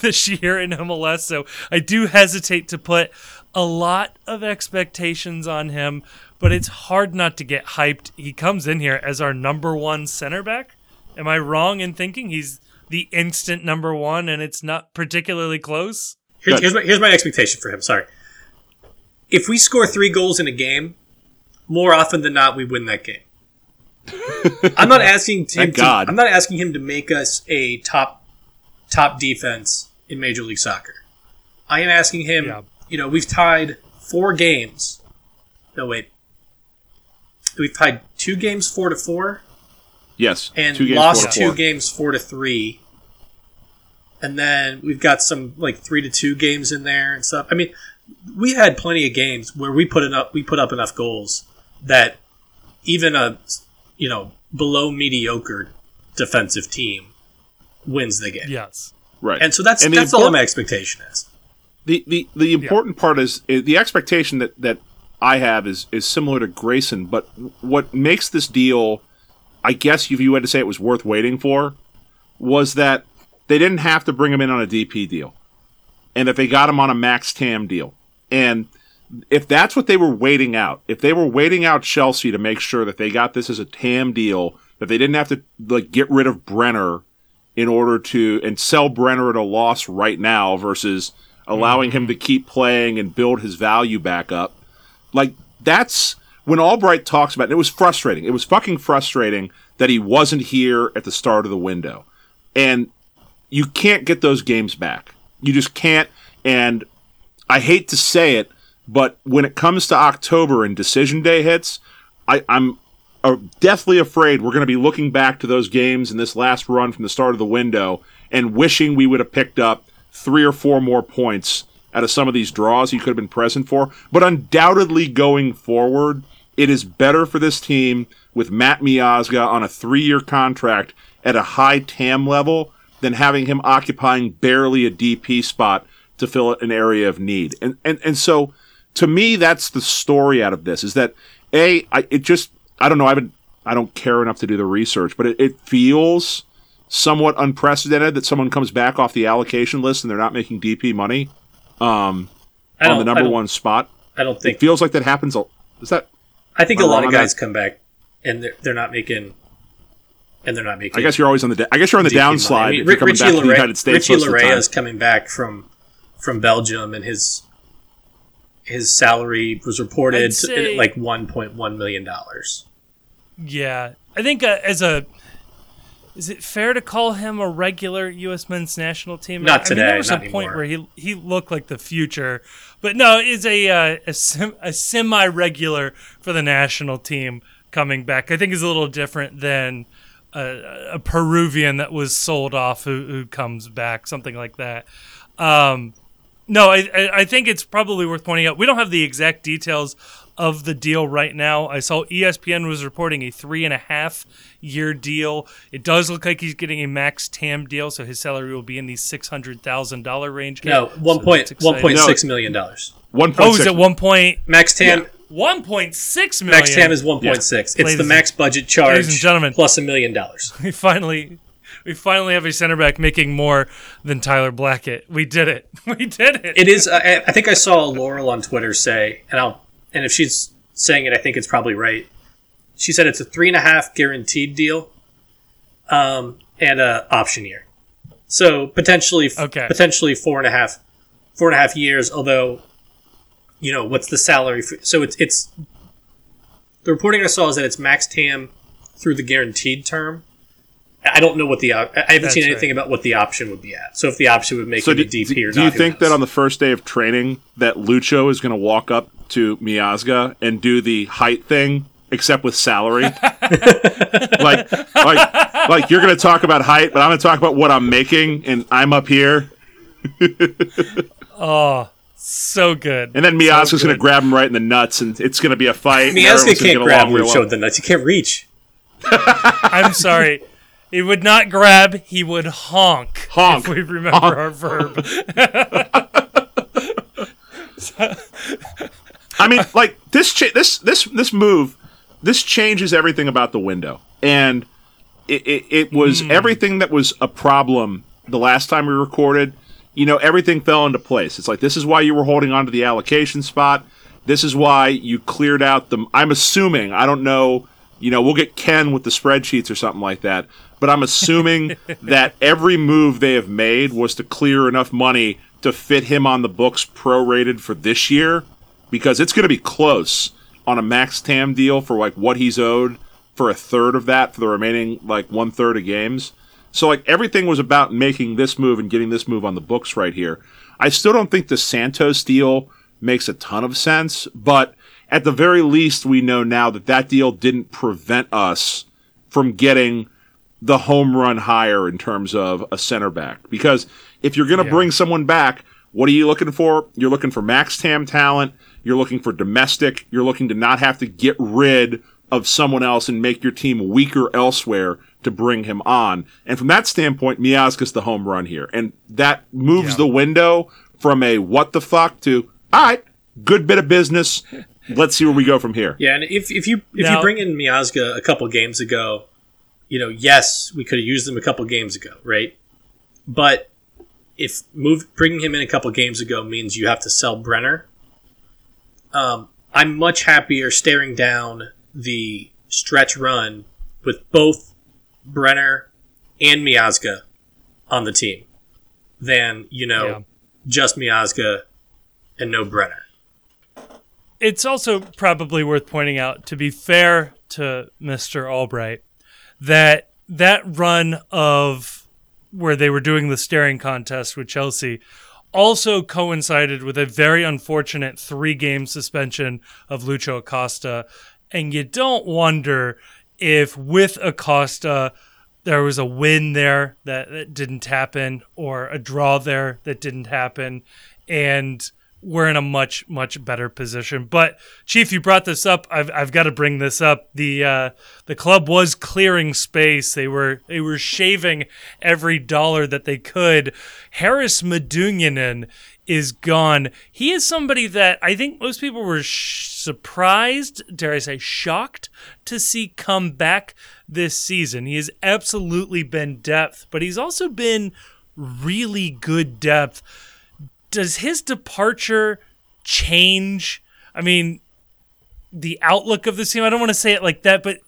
this year in M L S. So I do hesitate to put a lot of expectations on him, but it's hard not to get hyped. He comes in here as our number one center back. Am I wrong in thinking he's the instant number one and it's not particularly close? Here's, here's, my, here's my expectation for him. Sorry. If we score three goals in a game, more often than not, we win that game. I'm not asking him Thank to, God. I'm not asking him to make us a top top defense in Major League Soccer. I am asking him. Yeah. You know, we've tied four games. No wait, we've tied two games four to four. Yes, and two games, lost four to two four. games four to three. And then we've got some like three to two games in there and stuff. I mean, we had plenty of games where we put enough we put up enough goals that even a you know below mediocre defensive team wins the game. Yes, right. And so that's and that's all my expectation is. The the, the important yeah. part is, is the expectation that, that I have is is similar to Grayson. But what makes this deal, I guess, if you had to say it was worth waiting for, was that they didn't have to bring him in on a D P deal, and that they got him on a max T A M deal. And if that's what they were waiting out, if they were waiting out Chelsea to make sure that they got this as a T A M deal, that they didn't have to like get rid of Brenner in order to and sell Brenner at a loss right now versus allowing him to keep playing and build his value back up, like that's when Albright talks about it. It was frustrating. It was fucking frustrating that he wasn't here at the start of the window, and you can't get those games back. You just can't. And I hate to say it, but when it comes to October and decision day hits, I, I'm uh, deathly afraid we're going to be looking back to those games in this last run from the start of the window and wishing we would have picked up three or four more points out of some of these draws he could have been present for. But undoubtedly going forward, it is better for this team with Matt Miazga on a three-year contract at a high T A M level than having him occupying barely a D P spot to fill an area of need. And and, and so, to me, that's the story out of this, is that, A, I, it just, I don't know, I haven't, I don't care enough to do the research, but it, it feels somewhat unprecedented that someone comes back off the allocation list and they're not making D P money um, on the number one spot. I don't think. It feels like that happens. A, is that? I think a lot of guys that? come back and they're, they're not making. And they're not making. I guess you're always on the. I guess you're on the downslide. I mean, if you're coming back to the United States. Richie Larea is coming back from from Belgium, and his his salary was reported at like one point one million dollars. Yeah, I think uh, as a. Is it fair to call him a regular U S men's national team? Not today. I mean, there was a point where he he looked like the future, but no, is a uh, a, sem- a semi-regular for the national team coming back. I think is a little different than a, a Peruvian that was sold off who, who comes back, something like that. Um, no, I I think it's probably worth pointing out. We don't have the exact details of the deal right now. I saw E S P N was reporting a three and a half year deal. It does look like he's getting a max T A M deal, so his salary will be in the six hundred thousand dollar range. No, one point one point six million dollars. One point. Oh, is it one point max T A M? Yeah. One point six million. Max T A M is one point yeah. six. It's ladies the max budget charge, ladies and gentlemen, plus a million dollars. We finally, we finally have a center back making more than Tyler Blackett. We did it. We did it. It is. I, I think I saw Laurel on Twitter say, and I'll. And if she's saying it, I think it's probably right. She said it's a three and a half guaranteed deal, um, and a option year. So potentially, okay. potentially four and a half, four and a half years. Although, you know, what's the salary? For, so it's it's the reporting I saw is that it's max T A M through the guaranteed term. I don't know what the I haven't That's seen anything right. about what the option would be at. So if the option would make so it do, a D P do, or not. Do you think knows? that on the first day of training that Lucho is going to walk up to Miazga and do the height thing, except with salary? like, like, like you're going to talk about height, but I'm going to talk about what I'm making, and I'm up here. Oh, so good. And then Miazga's so going to grab him right in the nuts, and it's going to be a fight. Miazga can't grab Lucho in the nuts. He can't reach. I'm sorry. He would not grab. He would honk. Honk. If we remember honk. our verb. So, I mean, like this, cha- this, this, this move, this changes everything about the window, and it, it, it was mm. everything that was a problem the last time we recorded. You know, everything fell into place. It's like this is why you were holding on to the allocation spot. This is why you cleared out the. I'm assuming. I don't know. You know, we'll get Ken with the spreadsheets or something like that. But I'm assuming that every move they have made was to clear enough money to fit him on the books prorated for this year, because it's going to be close on a max T A M deal for like what he's owed for a third of that for the remaining like one third of games. So like everything was about making this move and getting this move on the books right here. I still don't think the Santos deal makes a ton of sense, but at the very least, we know now that that deal didn't prevent us from getting the home run higher in terms of a center back. Because if you're going to yeah. bring someone back, what are you looking for? You're looking for max T A M talent. You're looking for domestic. You're looking to not have to get rid of someone else and make your team weaker elsewhere to bring him on. And from that standpoint, Miazga's the home run here. And that moves yeah. the window from a what the fuck to, all right, good bit of business. Let's see where we go from here. Yeah, and if if you if now, you bring in Miazga a couple games ago, you know, yes, we could have used him a couple games ago, right? But if move bringing him in a couple games ago means you have to sell Brenner, um, I'm much happier staring down the stretch run with both Brenner and Miazga on the team than, you know, yeah. just Miazga and no Brenner. It's also probably worth pointing out, to be fair to Mister Albright, that that run of where they were doing the staring contest with Chelsea also coincided with a very unfortunate three-game suspension of Lucho Acosta. And you don't wonder if with Acosta there was a win there that, that didn't happen or a draw there that didn't happen. And we're in a much, much better position. But Chief, you brought this up. I've I've got to bring this up. The uh, the club was clearing space. They were they were shaving every dollar that they could. Harris Medunjanin is gone. He is somebody that I think most people were sh- surprised, dare I say shocked, to see come back this season. He has absolutely been depth, but he's also been really good depth. Does his departure change, I mean, the outlook of this team? I don't want to say it like that, but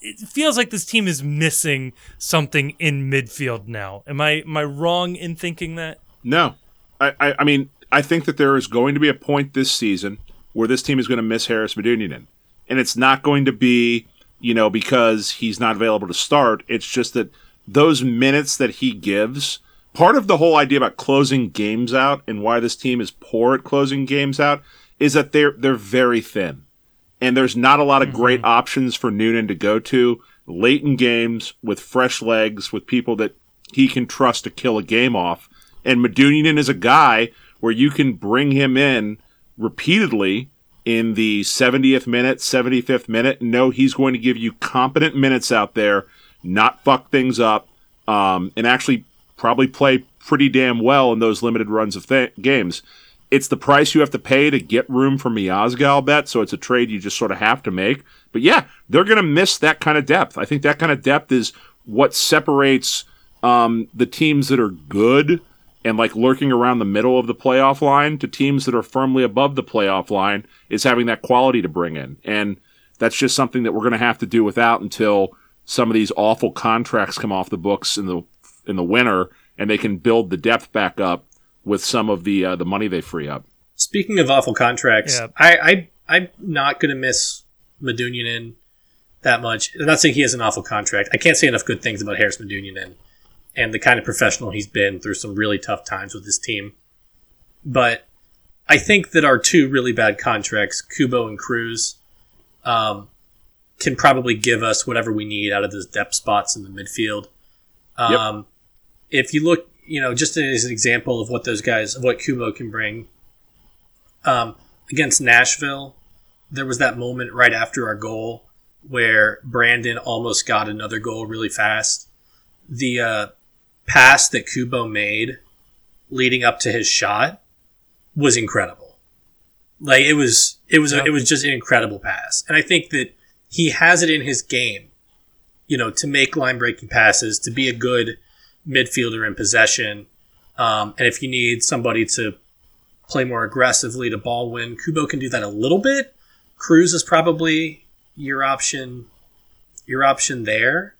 it feels like this team is missing something in midfield now. Am I am I wrong in thinking that? No. I, I, I mean, I think that there is going to be a point this season where this team is going to miss Harris Medunjanin. And it's not going to be, you know, because he's not available to start. It's just that those minutes that he gives... Part of the whole idea about closing games out and why this team is poor at closing games out is that they're they're very thin. And there's not a lot of mm-hmm. great options for Noonan to go to late in games with fresh legs, with people that he can trust to kill a game off. And Medunjanin is a guy where you can bring him in repeatedly in the seventieth minute, seventy-fifth minute, and know he's going to give you competent minutes out there, not fuck things up, um, and actually... probably play pretty damn well in those limited runs of th- games. It's the price you have to pay to get room for Miazga, I'll bet, so it's a trade you just sort of have to make. But yeah, they're going to miss that kind of depth. I think that kind of depth is what separates um, the teams that are good and like lurking around the middle of the playoff line to teams that are firmly above the playoff line, is having that quality to bring in. And that's just something that we're going to have to do without until some of these awful contracts come off the books in the in the winter, and they can build the depth back up with some of the uh, the money they free up. Speaking of awful contracts, yeah. I, I, I'm not going to miss Medunjanin that much. I'm not saying he has an awful contract. I can't say enough good things about Harris Medunjanin and the kind of professional he's been through some really tough times with this team. But I think that our two really bad contracts, Kubo and Cruz, um, can probably give us whatever we need out of those depth spots in the midfield. Um, yep. If you look, you know, just as an example of what those guys, of what Kubo can bring, um, against Nashville, there was that moment right after our goal where Brandon almost got another goal really fast. The uh, pass that Kubo made leading up to his shot was incredible. Like it was, it was, yep. a, it was just an incredible pass, and I think that he has it in his game, you know, to make line breaking passes, to be a good midfielder in possession, um, and if you need somebody to play more aggressively to ball win, Kubo can do that a little bit. Cruz is probably your option, your option there,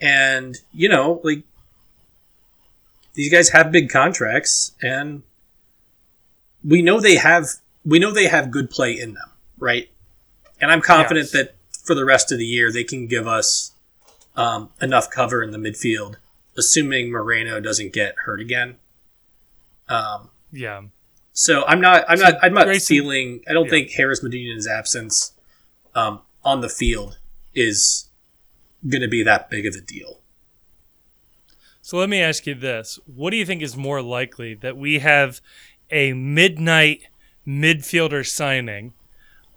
and you know, like these guys have big contracts, and we know they have we know they have good play in them, right? And I'm confident yes. that for the rest of the year they can give us um, enough cover in the midfield. Assuming Moreno doesn't get hurt again. Um, yeah. So I'm not, I'm so not, I'm not Grayson, feeling, I don't yeah. think Harris Medunjanin's absence um, on the field is going to be that big of a deal. So let me ask you this. What do you think is more likely, that we have a midnight midfielder signing?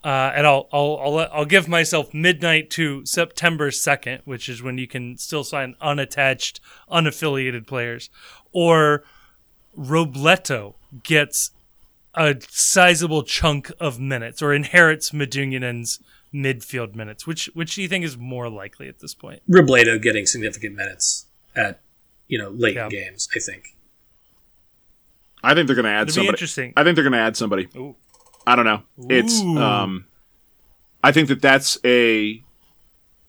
Uh, and I'll I'll I'll I'll give myself midnight to September second, which is when you can still sign unattached, unaffiliated players, or Robleto gets a sizable chunk of minutes or inherits Medunjanin's midfield minutes. Which which do you think is more likely at this point? Robleto getting significant minutes at you know late yeah. games. I think. I think they're going to add It'll somebody. Be interesting. I think they're going to add somebody. Ooh. I don't know. It's um, I think that that's a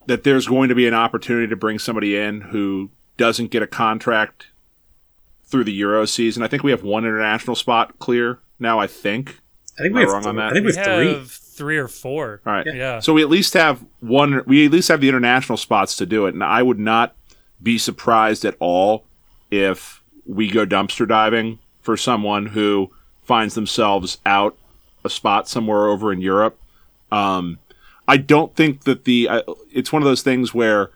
that there's going to be an opportunity to bring somebody in who doesn't get a contract through the Euro season. I think we have one international spot clear now. I think. I think we have wrong th- on that. I think we have three, three or four. All right. Yeah. yeah. So we at least have one. We at least have the international spots to do it, and I would not be surprised at all if we go dumpster diving for someone who finds themselves out a spot somewhere over in Europe. Um, I don't think that the uh, it's one of those things where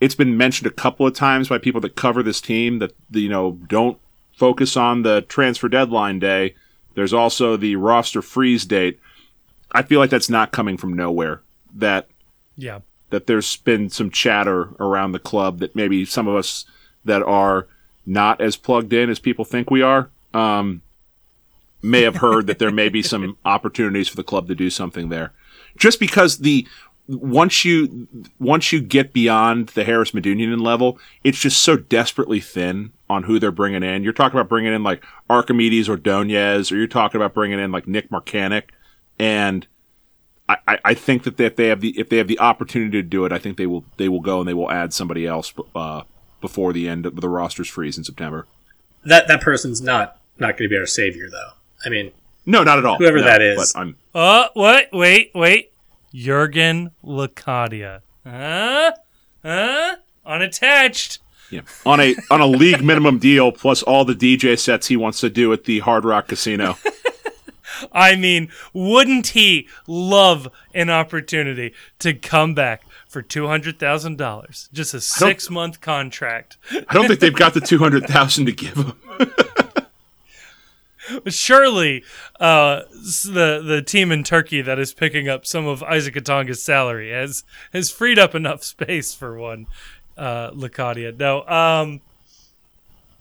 it's been mentioned a couple of times by people that cover this team that, you know, don't focus on the transfer deadline day There's also the roster freeze date. I feel like that's not coming from nowhere. That yeah, that there's been some chatter around the club that maybe some of us that are not as plugged in as people think we are um, may have heard that there may be some opportunities for the club to do something there. Just because the once you once you get beyond the Harris Medunjanin level, it's just so desperately thin on who they're bringing in. You're talking about bringing in like Archimedes or Ordonez, or you're talking about bringing in like Nick Marcanic. And I, I think that if they have the if they have the opportunity to do it, I think they will they will go and they will add somebody else uh, before the end of the roster's freeze in September. That that person's not not going to be our savior, though. I mean, no, not at all. Whoever no, that is. But I'm, oh, what? Wait, wait. Jurgen Lacadia, huh? Huh? Unattached. Yeah, on a on a league minimum deal plus all the D J sets he wants to do at the Hard Rock Casino. I mean, wouldn't he love an opportunity to come back for two hundred thousand dollars? Just a six-month contract. I don't think they've got the two hundred thousand dollars to give him. Surely uh, the the team in Turkey that is picking up some of Isaac Atanga's salary has, has freed up enough space for one, uh, Lacadia. No, um,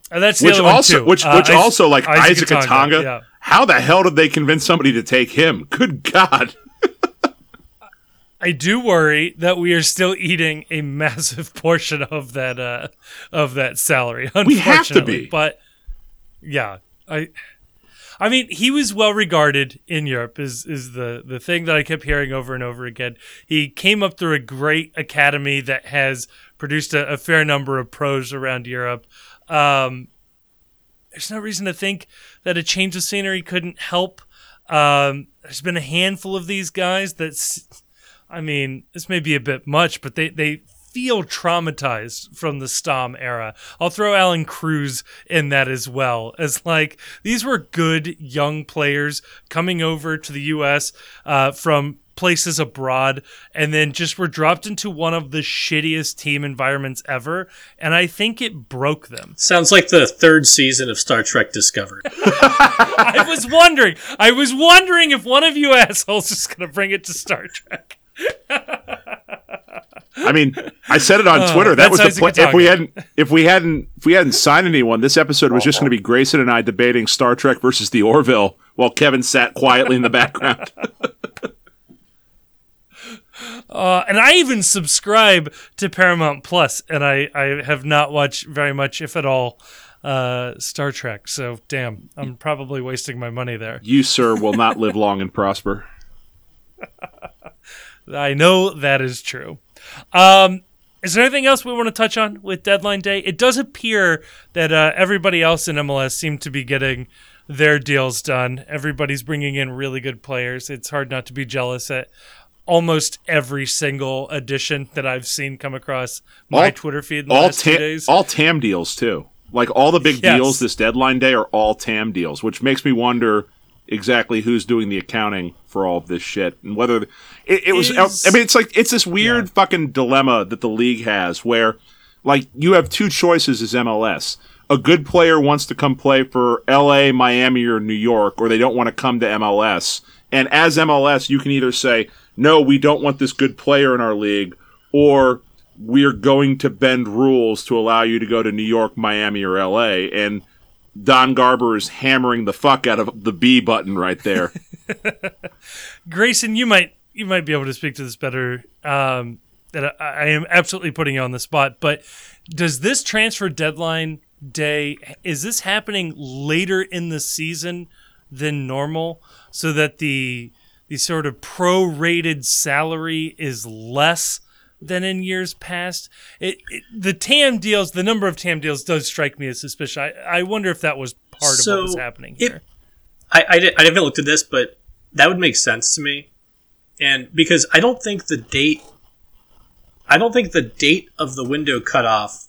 that's the which other also, one, too. Which, which uh, also, like, Isaac, Isaac Atanga... Atanga yeah. How the hell did they convince somebody to take him? Good God. I do worry that we are still eating a massive portion of that uh, of that salary, unfortunately. We have to be. But, yeah. I I mean, he was well-regarded in Europe is is the, the thing that I kept hearing over and over again. He came up through a great academy that has produced a, a fair number of pros around Europe. Um There's no reason to think that a change of scenery couldn't help. Um, there's been a handful of these guys that, I mean, this may be a bit much, but they, they feel traumatized from the Stom era. I'll throw Alan Cruz in that as well. As like, these were good young players coming over to the U S uh, from places abroad and then just were dropped into one of the shittiest team environments ever, and I think it broke them. Sounds like the third season of Star Trek Discovery. I was wondering I was wondering if one of you assholes is going to bring it to Star Trek. I mean, I said it on Twitter. Uh, that was the pl- if we hadn't if we hadn't if we hadn't signed anyone, this episode was just going to be Grayson and I debating Star Trek versus the Orville while Kevin sat quietly in the background. Uh, and I even subscribe to Paramount Plus, and I, I have not watched very much, if at all, uh, Star Trek. So, damn, I'm probably wasting my money there. You, sir, will not live long and prosper. I know that is true. Um, is there anything else we want to touch on with Deadline Day? It does appear that uh, everybody else in M L S seemed to be getting their deals done. Everybody's bringing in really good players. It's hard not to be jealous at almost every single edition that I've seen come across my all, Twitter feed in the all last ta- few days. All T A M deals, too. Like, all the big yes. deals this deadline day are all T A M deals, which makes me wonder exactly who's doing the accounting for all of this shit. And whether it, it was... Is, I mean, it's like, it's this weird yeah. fucking dilemma that the league has where, like, you have two choices as M L S. A good player wants to come play for L A, Miami, or New York, or they don't want to come to M L S. And as M L S, you can either say... no, we don't want this good player in our league, or we're going to bend rules to allow you to go to New York, Miami, or L A. And Don Garber is hammering the fuck out of the B button right there. Grayson, you might you might be able to speak to this better. Um, and I, I am absolutely putting you on the spot, but does this transfer deadline day, is this happening later in the season than normal so that the... the sort of prorated salary is less than in years past? It, it, the T A M deals, the number of T A M deals does strike me as suspicious. I, I wonder if that was part so of what was happening it, here. I, I, did, I haven't looked at this, but that would make sense to me. And because I don't think the date, I don't think the date of the window cutoff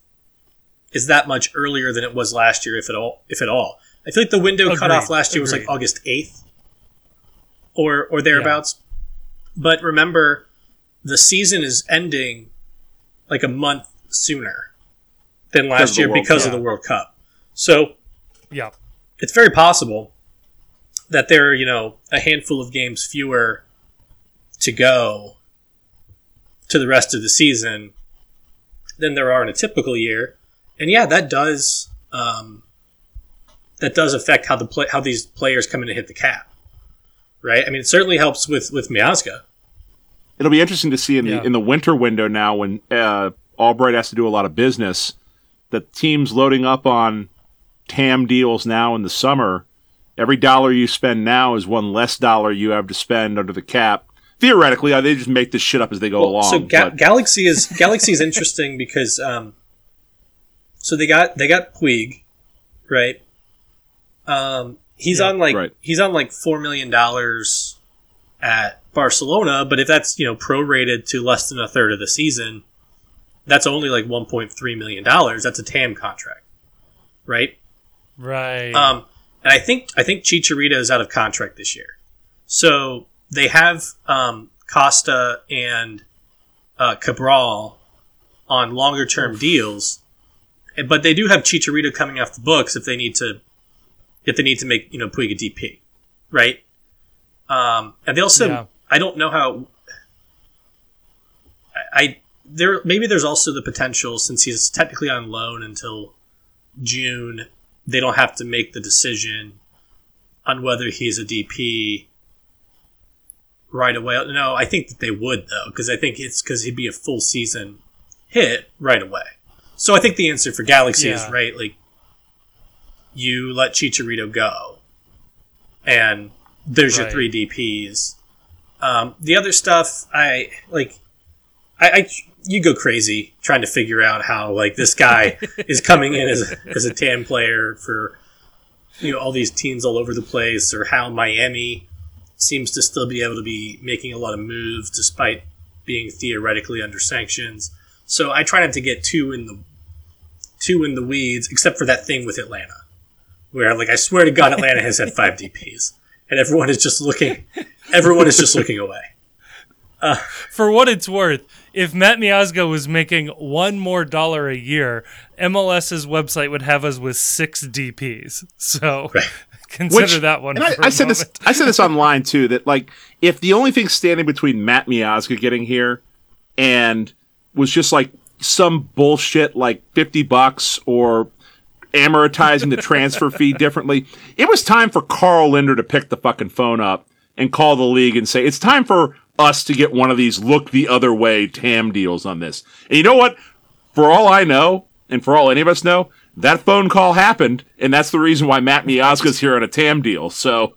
is that much earlier than it was last year, if at all. If at all, I feel like the window Agreed. cutoff last year Agreed. was like August eighth. Or, or thereabouts. Yeah. But remember, the season is ending like a month sooner than last year because of the World Cup. So yeah, it's very possible that there are, you know, a handful of games fewer to go to the rest of the season than there are in a typical year. And yeah, that does um, that does affect how the play, how these players come in and hit the cap, right? I mean, it certainly helps with with Miazga. It'll be interesting to see in yeah. the in the winter window now when uh, Albright has to do a lot of business, that teams loading up on T A M deals now in the summer. Every dollar you spend now is one less dollar you have to spend under the cap. Theoretically, they just make this shit up as they go well, along. So Ga- Galaxy is Galaxy is interesting because um, so they got they got Puig, right? Um, he's yeah, on like right. he's on like four million dollars at Barcelona, but if that's, you know, prorated to less than a third of the season, that's only like one point three million dollars. That's a T A M contract, right? Right. Um, and I think I think Chicharito is out of contract this year, so they have um, Costa and uh, Cabral on longer term deals, but they do have Chicharito coming off the books if they need to, if they need to make, you know, Puig a D P, right? Um, and they also, yeah. I don't know how. I, I there maybe there's also the potential, since he's technically on loan until June, they don't have to make the decision on whether he's a D P right away. No, I think that they would, though, because I think it's because he'd be a full season hit right away. So I think the answer for Galaxy yeah. is, right, like, you let Chicharito go, and there's right. your three D Ps. Um, the other stuff, I, like, I... I you go crazy trying to figure out how, like, this guy is coming in as as a T A M player for, you know, all these teams all over the place, or how Miami seems to still be able to be making a lot of moves despite being theoretically under sanctions. So I try not to get too in the too in the weeds, except for that thing with Atlanta, where, like, I swear to God, Atlanta has had five D Ps, and everyone is just looking, everyone is just looking away. Uh, for what it's worth, if Matt Miazga was making one more dollar a year, MLS's website would have us with six D Ps. So right. consider Which, that one. And I, I said moment. this. I said this online too. That, like, if the only thing standing between Matt Miazga getting here and was just like some bullshit, like fifty bucks or amortizing the transfer fee differently, it was time for Carl Linder to pick the fucking phone up and call the league and say, it's time for us to get one of these look the other way T A M deals on this. And you know what? For all I know, and for all any of us know, that phone call happened, and that's the reason why Matt Miazga's here on a T A M deal. So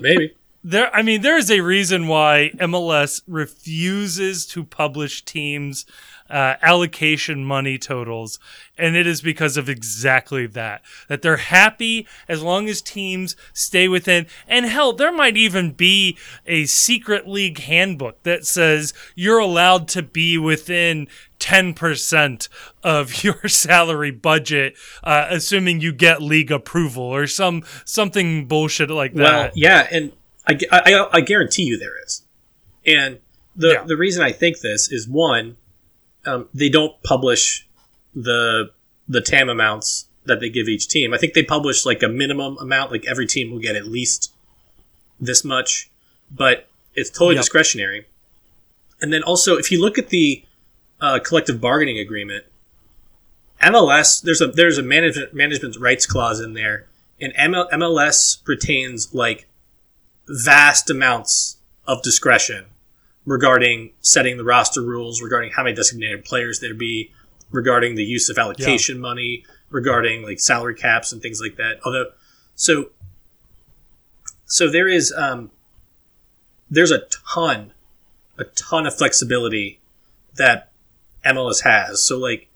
maybe there. I mean, there is a reason why M L S refuses to publish teams' uh, allocation money totals, and it is because of exactly that. That they're happy as long as teams stay within. And hell, there might even be a secret league handbook that says you're allowed to be within ten percent of your salary budget, uh, assuming you get league approval or some something bullshit like that. Well, yeah, and I, I, I guarantee you there is. And the, yeah. the reason I think this is, one, um, they don't publish the the T A M amounts that they give each team. I think they publish like a minimum amount, like every team will get at least this much, but it's totally yep. discretionary. And then also, if you look at the uh, collective bargaining agreement, M L S, there's a there's a management management rights clause in there, and M L S retains like vast amounts of discretion regarding setting the roster rules, regarding how many designated players there be, regarding the use of allocation yeah. money, regarding like salary caps and things like that. Although, so, so there is, um, there's a ton, a ton of flexibility that M L S has. So, like,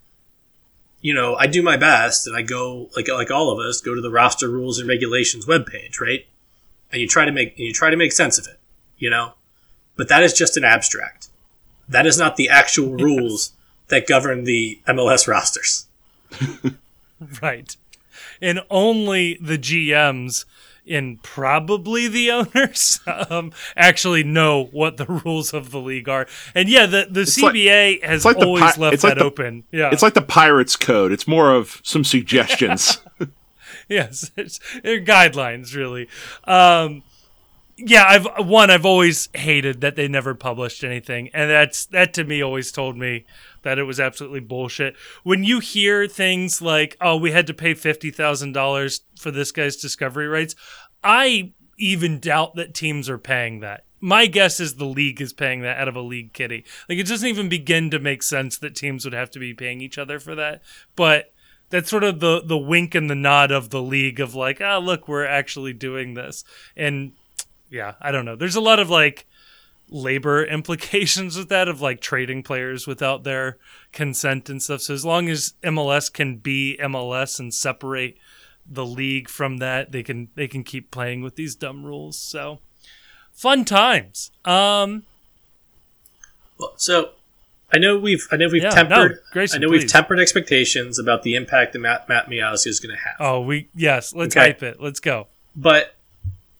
you know, I do my best and I go, like, like all of us go to the roster rules and regulations webpage, right? And you try to make, and you try to make sense of it, you know, but that is just an abstract. That is not the actual yes. rules that govern the M L S rosters. Right. And only the G Ms and probably the owners um, actually know what the rules of the league are. And yeah, the, the C B A like, has like always the pi- left that like the, open. Yeah. It's like the Pirates Code. It's more of some suggestions. Yes, it's, it's guidelines, really. Um, yeah, I've one. I've always hated that they never published anything, and that's that to me always told me that it was absolutely bullshit. When you hear things like, "Oh, we had to pay fifty thousand dollars for this guy's discovery rights," I even doubt that teams are paying that. My guess is the league is paying that out of a league kitty. Like, it doesn't even begin to make sense that teams would have to be paying each other for that. But that's sort of the the wink and the nod of the league of like, ah, oh, look, we're actually doing this. And yeah, I don't know. There's a lot of like labor implications with that, of like trading players without their consent and stuff. So as long as M L S can be M L S and separate the league from that, they can they can keep playing with these dumb rules. So. Fun times. Um, well, so I know we've I know we've yeah, tempered no, Grayson, I know please. we've tempered expectations about the impact that Matt, Matt Miazga is going to have. Oh, we yes, let's okay. hype it. Let's go. But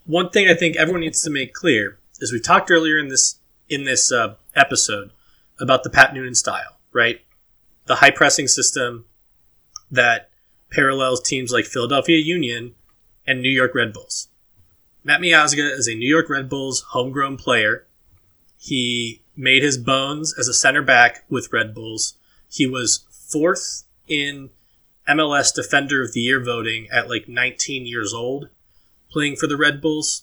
one thing I think everyone needs to make clear is we talked earlier in this in this uh, episode about the Pat Noonan style, right? The high pressing system that parallels teams like Philadelphia Union and New York Red Bulls. Matt Miazga is a New York Red Bulls homegrown player. He made his bones as a center back with Red Bulls. He was fourth in M L S Defender of the Year voting at like nineteen years old, playing for the Red Bulls.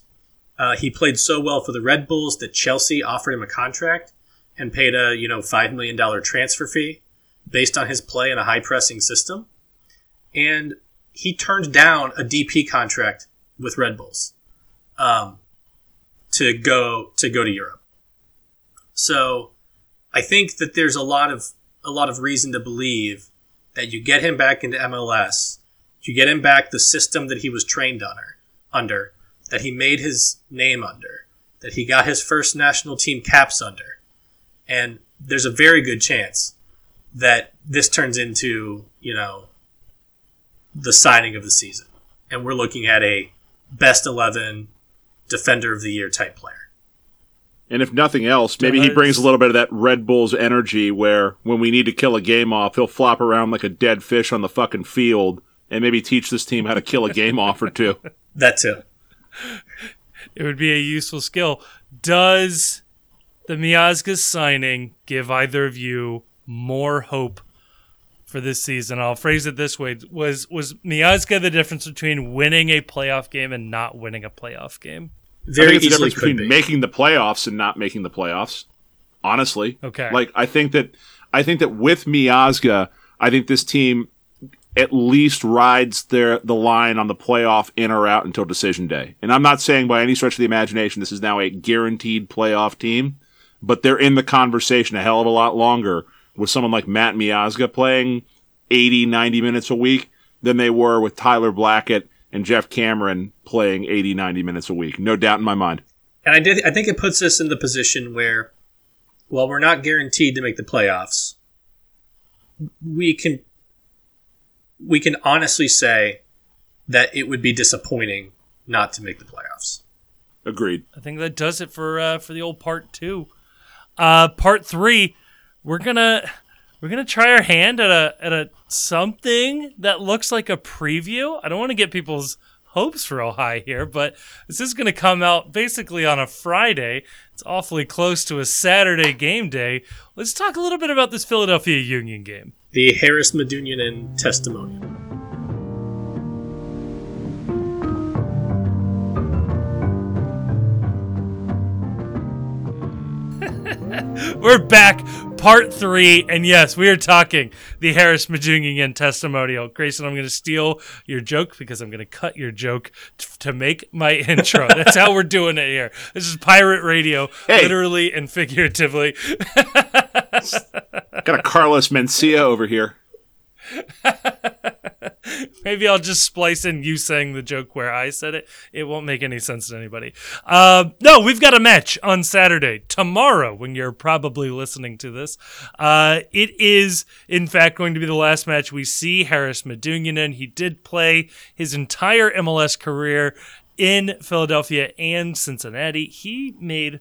Uh, he played so well for the Red Bulls that Chelsea offered him a contract and paid a you know five million dollars transfer fee based on his play in a high-pressing system. And he turned down a D P contract with Red Bulls. Um, to go to go to Europe. So I think that there's a lot of a lot of reason to believe that you get him back into M L S, you get him back the system that he was trained under, under that he made his name under, that he got his first national team caps under, and there's a very good chance that this turns into you know the signing of the season, and we're looking at a best eleven. Defender of the Year type player. And if nothing else, maybe he brings a little bit of that Red Bulls energy where when we need to kill a game off, he'll flop around like a dead fish on the fucking field and maybe teach this team how to kill a game off or two. That too. It would be a useful skill. Does the Miazga signing give either of you more hope for this season? I'll phrase it this way. Was was Miazga the difference between winning a playoff game and not winning a playoff game? Very I think it's the difference between be. making the playoffs and not making the playoffs. Honestly. Okay. Like I think that I think that with Miazga, I think this team at least rides their the line on the playoff in or out until decision day. And I'm not saying by any stretch of the imagination this is now a guaranteed playoff team, but they're in the conversation a hell of a lot longer with someone like Matt Miazga playing eighty, ninety minutes a week than they were with Tyler Blackett and Jeff Cameron playing eighty, ninety minutes a week. No doubt in my mind. And I did. I think it puts us in the position where, while we're not guaranteed to make the playoffs, we can we can honestly say that it would be disappointing not to make the playoffs. Agreed. I think that does it for uh, for the old part two. Uh, part three. We're gonna we're gonna try our hand at a at a something that looks like a preview. I don't want to get people's hopes real high here, but this is gonna come out basically on a Friday. It's awfully close to a Saturday game day. Let's talk a little bit about this Philadelphia Union game. The Harris Medunjanin testimonial. We're back, part three, and yes, we are talking the Harris Medunjanin testimonial. Grayson, I'm going to steal your joke because I'm going to cut your joke t- to make my intro. That's how we're doing it here. This is pirate radio, hey. Literally and figuratively. Got a Carlos Mencia over here. Maybe I'll just splice in you saying the joke where I said it. It won't make any sense to anybody. Uh, no, we've got a match on Saturday, tomorrow, when you're probably listening to this. Uh, it is, in fact, going to be the last match we see Harris Medunjanin. He did play his entire M L S career in Philadelphia and Cincinnati. He made...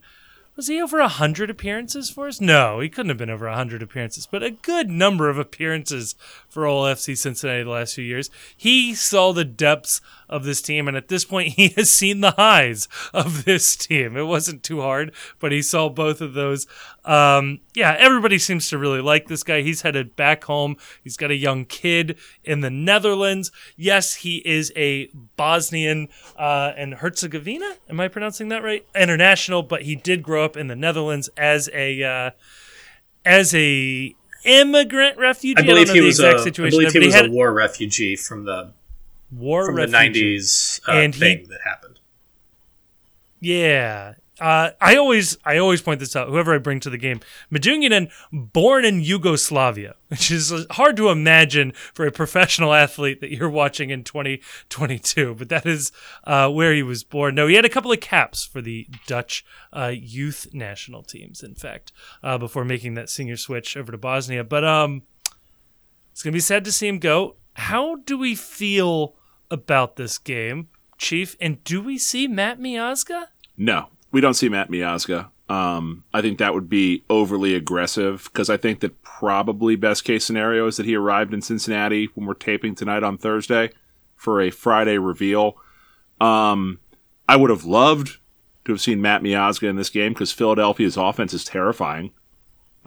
Was he over one hundred appearances for us? No, he couldn't have been over one hundred appearances, but a good number of appearances for old F C Cincinnati the last few years. He saw the depths of this team, and at this point he has seen the highs of this team. It wasn't too hard, but he saw both of those. Um, yeah, everybody seems to really like this guy. He's headed back home. He's got a young kid in the Netherlands. Yes, he is a Bosnian uh, and Herzegovina, am I pronouncing that right? International, but he did grow up in the Netherlands as a uh, as a immigrant refugee. I believe I he was, a, I believe he was a war refugee from the war from refugee. the nineties uh, and thing he, that happened. Yeah. Uh, I always I always point this out, whoever I bring to the game. Medunjanin, born in Yugoslavia, which is hard to imagine for a professional athlete that you're watching in twenty twenty-two, but that is uh, where he was born. No, he had a couple of caps for the Dutch uh, youth national teams, in fact, uh, before making that senior switch over to Bosnia. But um, it's going to be sad to see him go. How do we feel about this game, Chief? And do we see Matt Miazga? No. We don't see Matt Miazga. Um, I think that would be overly aggressive because I think that probably best case scenario is that he arrived in Cincinnati when we're taping tonight on Thursday for a Friday reveal. Um, I would have loved to have seen Matt Miazga in this game because Philadelphia's offense is terrifying.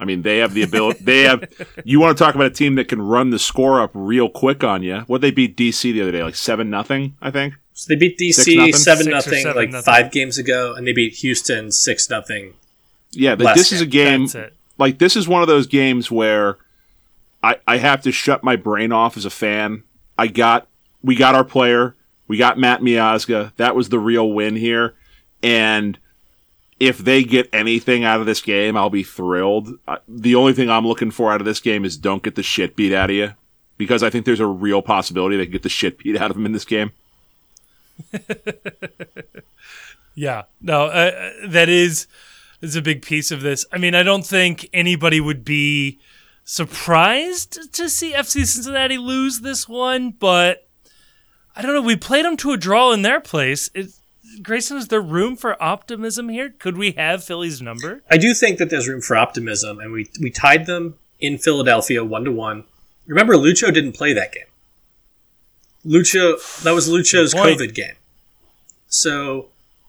I mean, they have the ability. They have. You want to talk about a team that can run the score up real quick on you? What, they beat D C the other day, like seven nothing, I think. So they beat D C seven nothing like nothing. five games ago, and they beat Houston six nothing. Yeah, but this game. is a game like this is one of those games where I I have to shut my brain off as a fan. I got we got our player, we got Matt Miazga. That was the real win here, and if they get anything out of this game, I'll be thrilled. The only thing I'm looking for out of this game is don't get the shit beat out of you, because I think there's a real possibility they can get the shit beat out of them in this game. yeah. No, uh, that is, is a big piece of this. I mean, I don't think anybody would be surprised to see F C Cincinnati lose this one, but I don't know. We played them to a draw in their place. It's, Grayson, is there room for optimism here? Could we have Philly's number? I do think that there's room for optimism, and we we tied them in Philadelphia one to one. Remember, Lucho didn't play that game. Lucho, that was Lucho's COVID game. So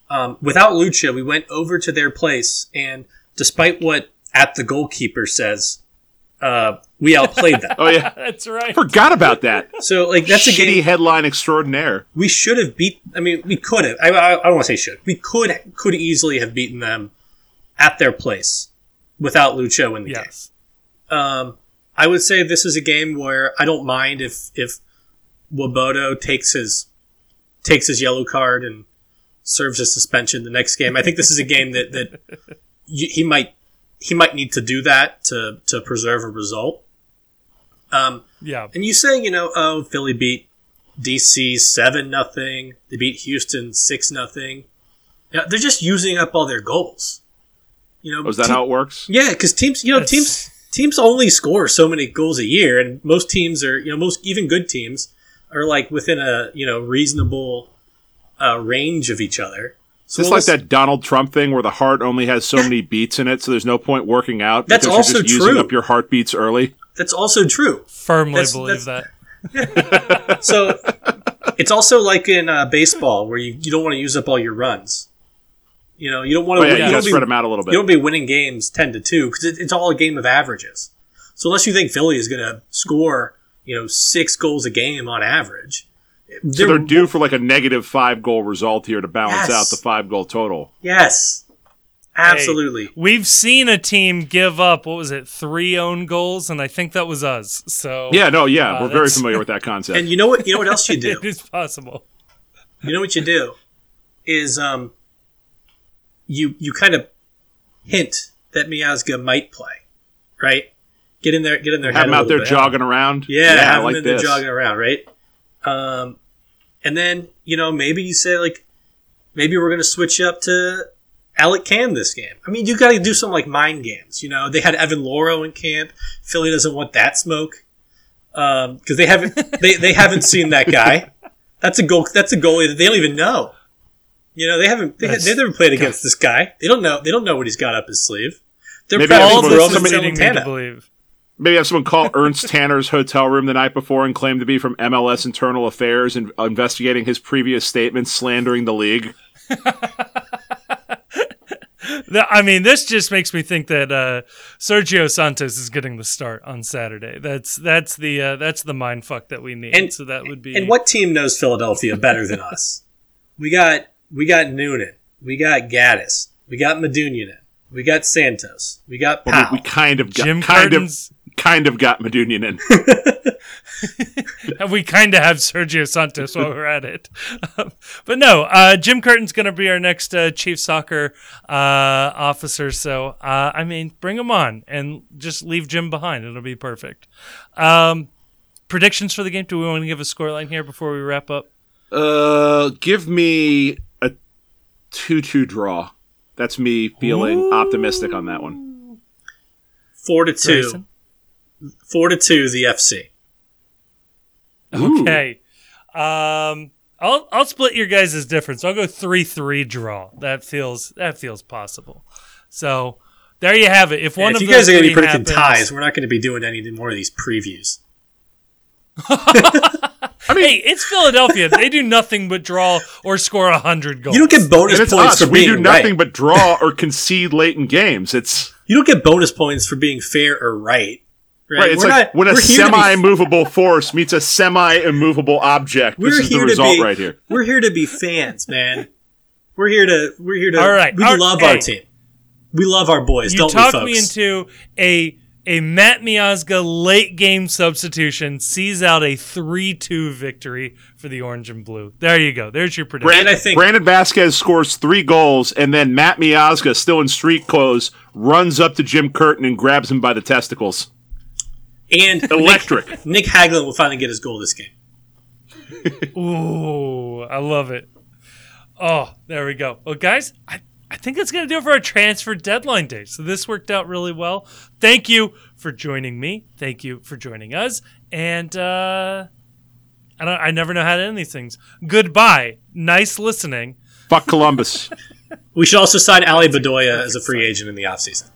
um, without Lucho, we went over to their place, and despite what at the goalkeeper says, uh, we outplayed them. Oh yeah, that's right. Forgot about that. So like that's a shitty game. Headline extraordinaire. We should have beat. I mean, we could have. I, I, I don't want to say should. We could could easily have beaten them at their place without Lucho in the yes. game. Um, I would say this is a game where I don't mind if if Wobodo takes his takes his yellow card and serves a suspension the next game. I think this is a game that that you, he might. He might need to do that to, to preserve a result. Um, yeah. And you say, you know, oh, Philly beat D C seven nothing. They beat Houston six nothing. You know, they're just using up all their goals. You know, oh, is that te- how it works? Yeah, because teams, you know, That's... teams teams only score so many goals a year, and most teams are, you know, most even good teams are like within a, you know, reasonable uh, range of each other. So it's like that Donald Trump thing where the heart only has so many beats in it, so there's no point working out. That's also you're just true. Using up your heartbeats early. That's also true. Firmly that's, believe that's, that. So it's also like in uh, baseball where you, you don't want to use up all your runs. You know, you don't want to. Oh, yeah, you, you got to spread them out a little bit. You don't be winning games ten to two because it, it's all a game of averages. So unless you think Philly is going to score, you know, six goals a game on average. They're, so they're due for like a negative five goal result here to balance yes. out the five goal total. Yes, absolutely. Hey, we've seen a team give up, what was it, three own goals, and I think that was us. So yeah, no, yeah, uh, we're very familiar with that concept. And you know what? You know what else you do? It is possible. You know what you do is um, you you kind of hint that Miazga might play, right? Get in there, get in their have head. Have them out there bit. jogging around. Yeah, yeah have them like in there jogging around, right? Um, and then, you know, maybe you say, like, maybe we're going to switch up to Alec Cam this game. I mean, you got to do some, like, mind games, you know? They had Evan Lauro in camp. Philly doesn't want that smoke. Um, because they haven't, they, they haven't seen that guy. That's a goal, that's a goalie that they don't even know. You know, they haven't, they, they've never played against this guy. They don't know, they don't know what he's got up his sleeve. They're probably all this is Montana. Maybe have someone call Ernst Tanner's hotel room the night before and claim to be from M L S Internal Affairs and investigating his previous statements slandering the league. I mean, this just makes me think that uh, Sergio Santos is getting the start on Saturday. That's that's the uh, that's the mindfuck that we need. And, so that would be. And what team knows Philadelphia better than us? We got we got Noonan, we got Gaddis, we got Medunjanin, we got Santos, we got Powell. Well, we kind of got Jim kind Curtin's- of. Kind of got Medunjanin. We kind of have Sergio Santos while we're at it. Um, but no, uh, Jim Curtin's going to be our next uh, chief soccer uh, officer. So, uh, I mean, bring him on and just leave Jim behind. It'll be perfect. Um, predictions for the game? Do we want to give a scoreline here before we wrap up? Uh, give me a two two draw. That's me feeling Ooh. optimistic on that one. four to two Grayson? Four to two, the F C. Okay, um, I'll I'll split your guys' difference. I'll go three three draw. That feels that feels possible. So there you have it. If one yeah, if of you guys are going to be predicting ties, we're not going to be doing any more of these previews. I mean, hey, it's Philadelphia. They do nothing but draw or score a hundred goals. You don't get bonus points us. for we being We do nothing right. but draw or concede late in games. It's you don't get bonus points for being fair or right. Right, right. It's we're like not, when a semi-movable force meets a semi-immovable object. This is the result be, right here. We're here to be fans, man. We're here to. We're here to. All right, we our, love hey, our team. We love our boys. You don't talk we, folks? me into a a Matt Miazga late game substitution sees out a three two victory for the orange and blue. There you go. There's your prediction. Brandon, I think Brandon Vasquez scores three goals, and then Matt Miazga, still in street clothes, runs up to Jim Curtin and grabs him by the testicles. And electric. Nick, Nick Hagelin will finally get his goal this game. Ooh, I love it. Oh, there we go. Well, guys, I, I think that's going to do it for our transfer deadline day. So this worked out really well. Thank you for joining me. Thank you for joining us. And uh, I don't. I never know how to end these things. Goodbye. Nice listening. Fuck Columbus. We should also sign Ali Bedoya as a free agent in the offseason.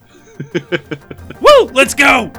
Woo! Let's go!